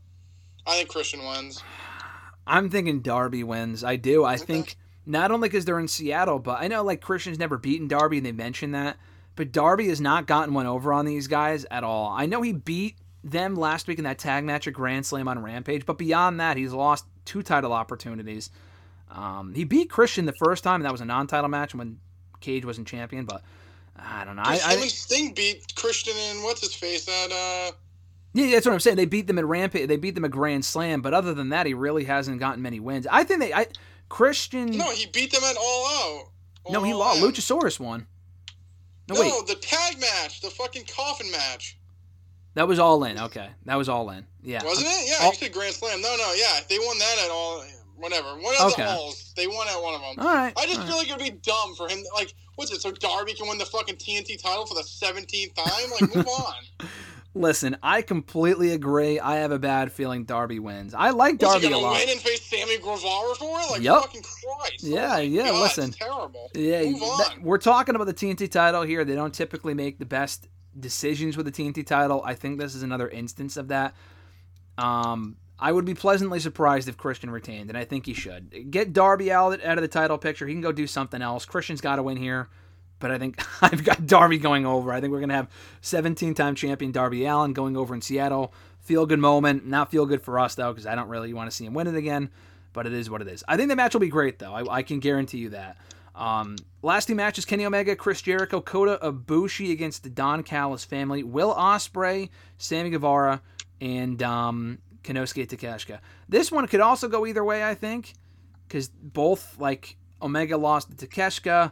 I think Christian wins. I'm thinking Darby wins. I do. I okay. think not only because they're in Seattle, but I know like Christian's never beaten Darby, and they mentioned that. But Darby has not gotten one over on these guys at all. I know he beat them last week in that tag match at Grand Slam on Rampage, but beyond that, he's lost two title opportunities. Um, he beat Christian the first time, and that was a non-title match when Cage wasn't champion, but I don't know. I, I, Sting beat Christian and what's-his-face at... Uh... Yeah, that's what I'm saying. They beat them at Rampage. They beat them at Grand Slam, but other than that, he really hasn't gotten many wins. I think they... I Christian... No, he beat them at All Out. All no, he lost. Luchasaurus won. No, no the tag match, the fucking coffin match. That was All In. Okay, that was All In. Yeah, wasn't it? Yeah, all... you said Grand Slam. No, no, yeah, they won that at All. Whatever, one of okay. the alls, they won at one of them. All right. I just all feel right. like it'd be dumb for him. Like, what's it? So Darby can win the fucking T N T title for the seventeenth time? Like, move on. Listen, I completely agree. I have a bad feeling Darby wins. I like Darby a lot. Is he going to win and face Sammy Guevara for it? Like, yep. fucking Christ. Yeah, oh yeah, God, listen. It's terrible. Yeah, Move on. That, we're talking about the T N T title here. They don't typically make the best decisions with the T N T title. I think this is another instance of that. Um, I would be pleasantly surprised if Christian retained, and I think he should. Get Darby out, out of the title picture. He can go do something else. Christian's got to win here. But I think I've got Darby going over. I think we're going to have seventeen-time champion Darby Allin going over in Seattle. Feel-good moment. Not feel-good for us, though, because I don't really want to see him win it again. But it is what it is. I think the match will be great, though. I, I can guarantee you that. Um, last two matches, Kenny Omega, Chris Jericho, Kota Ibushi against the Don Callis family, Will Ospreay, Sammy Guevara, and um, Konosuke Takeshita. This one could also go either way, I think, because both, like, Omega lost to Takeshita.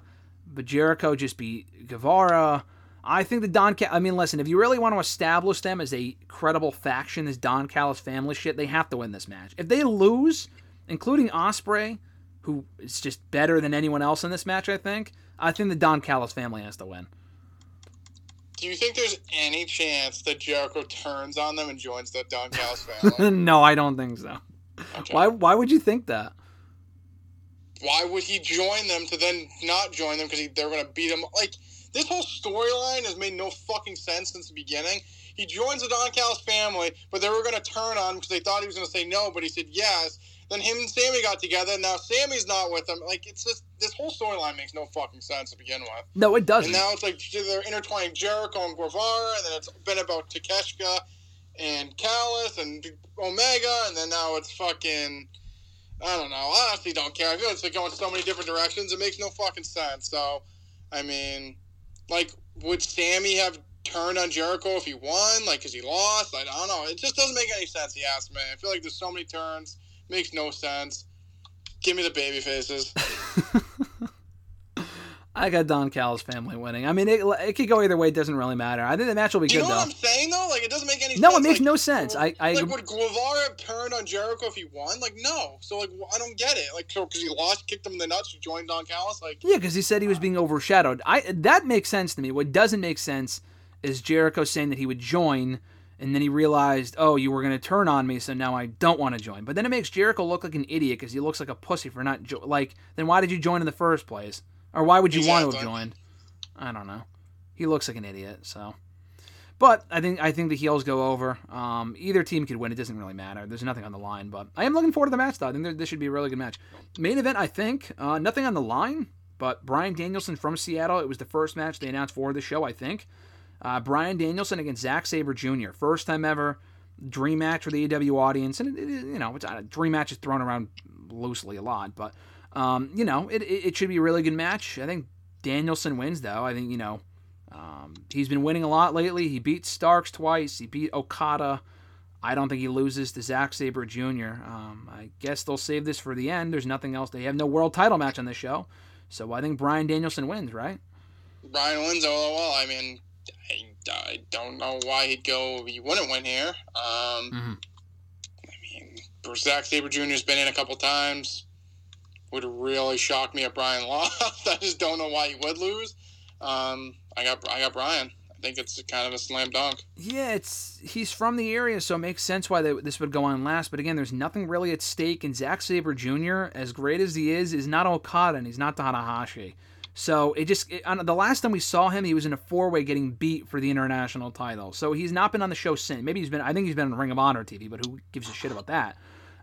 But Jericho just beat Guevara. I think the Don Cal- I mean, listen, if you really want to establish them as a credible faction, this Don Callis family shit, they have to win this match. If they lose, including Ospreay, who is just better than anyone else in this match, I think, I think the Don Callis family has to win. Do you think there's any chance that Jericho turns on them and joins the Don Callis family? No, I don't think so. Okay. Why, why would you think that? Why would he join them to then not join them? Because they're going to beat him. Like, This whole storyline has made no fucking sense since the beginning. He joins the Donkows family, but they were going to turn on him because they thought he was going to say no, but he said yes. Then him and Sammy got together, and now Sammy's not with him. Like, it's just, this whole storyline makes no fucking sense to begin with. No, it doesn't. And now it's like they're intertwining Jericho and Guevara, and then it's been about Takeshka and Callis and Omega, and then now it's fucking, I don't know. I honestly don't care. I feel it's like going so many different directions. It makes no fucking sense. So, I mean, like, would Sammy have turned on Jericho if he won? Like, because he lost? I don't know. It just doesn't make any sense, you ask me. I feel like there's so many turns. Makes no sense. Give me the baby faces. I got Don Callis' family winning. I mean, it it could go either way. It doesn't really matter. I think the match will be you good, though. You know what I'm saying, though? Like, it doesn't make any no, sense. No, it makes like, no sense. I, I Like, would Guevara turn on Jericho if he won? Like, no. So, like, I don't get it. Like, so, because he lost, kicked him in the nuts, he joined Don Callis? Like, yeah, because he said he was being overshadowed. I That makes sense to me. What doesn't make sense is Jericho saying that he would join, and then he realized, oh, you were going to turn on me, so now I don't want to join. But then it makes Jericho look like an idiot because he looks like a pussy for not jo- like. Then why did you join in the first place, or why would you exactly. want to have joined? I don't know. He looks like an idiot. So, but I think I think the heels go over. Um, either team could win. It doesn't really matter. There's nothing on the line. But I am looking forward to the match, though. I think this should be a really good match. Main event, I think. Uh, nothing on the line, but Bryan Danielson from Seattle. It was the first match they announced for the show, I think. Uh, Bryan Danielson against Zack Sabre Junior First time ever dream match for the A E W audience. And, it, it, you know, it's, uh, dream match is thrown around loosely a lot. But, um, you know, it, it, it should be a really good match. I think Danielson wins, though. I think, you know, um, he's been winning a lot lately. He beat Starks twice. He beat Okada. I don't think he loses to Zack Sabre Junior Um, I guess they'll save this for the end. There's nothing else. They have no world title match on this show. So I think Bryan Danielson wins, right? Bryan wins, L O L. I mean... I don't know why he'd go. He wouldn't win here. Um, mm-hmm. I mean, Zack Sabre Junior's been in a couple times. Would really shock me if Bryan lost. I just don't know why he would lose. Um, I got I got Bryan. I think it's kind of a slam dunk. Yeah, it's he's from the area, so it makes sense why they, this would go on last. But again, there's nothing really at stake. And Zack Sabre Junior, as great as he is, is not Okada and he's not Tanahashi. So it just it, the last time we saw him, he was in a four-way getting beat for the international title. So he's not been on the show since. Maybe he's been. I think he's been on Ring of Honor T V, but who gives a shit about that?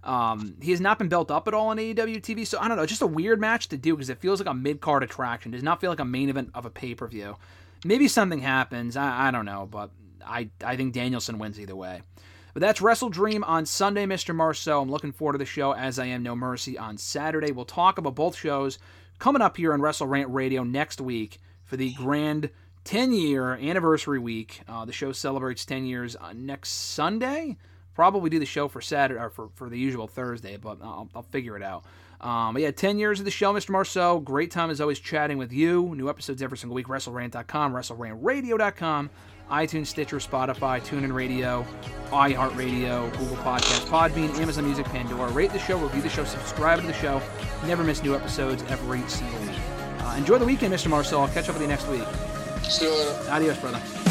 Um, he has not been built up at all on A E W T V. So I don't know. It's just a weird match to do because it feels like a mid-card attraction. It does not feel like a main event of a pay-per-view. Maybe something happens. I, I don't know, but I I think Danielson wins either way. But that's WrestleDream on Sunday, Mister Marceau. I'm looking forward to the show as I am No Mercy on Saturday. We'll talk about both shows coming up here on WrestleRant Radio next week for the grand ten-year anniversary week. Uh, the show celebrates ten years uh, next Sunday. Probably do the show for Saturday or for, for the usual Thursday, but I'll, I'll figure it out. Um, but yeah, ten years of the show, Mister Marceau. Great time as always chatting with you. New episodes every single week. WrestleRant dot com, WrestleRant Radio dot com, iTunes, Stitcher, Spotify, TuneIn Radio, iHeartRadio, Google Podcasts, Podbean, Amazon Music, Pandora. Rate the show, review the show, subscribe to the show. Never miss new episodes every single week. Uh, enjoy the weekend, Mister Marceau. I'll catch up with you next week. See you later. Adios, brother.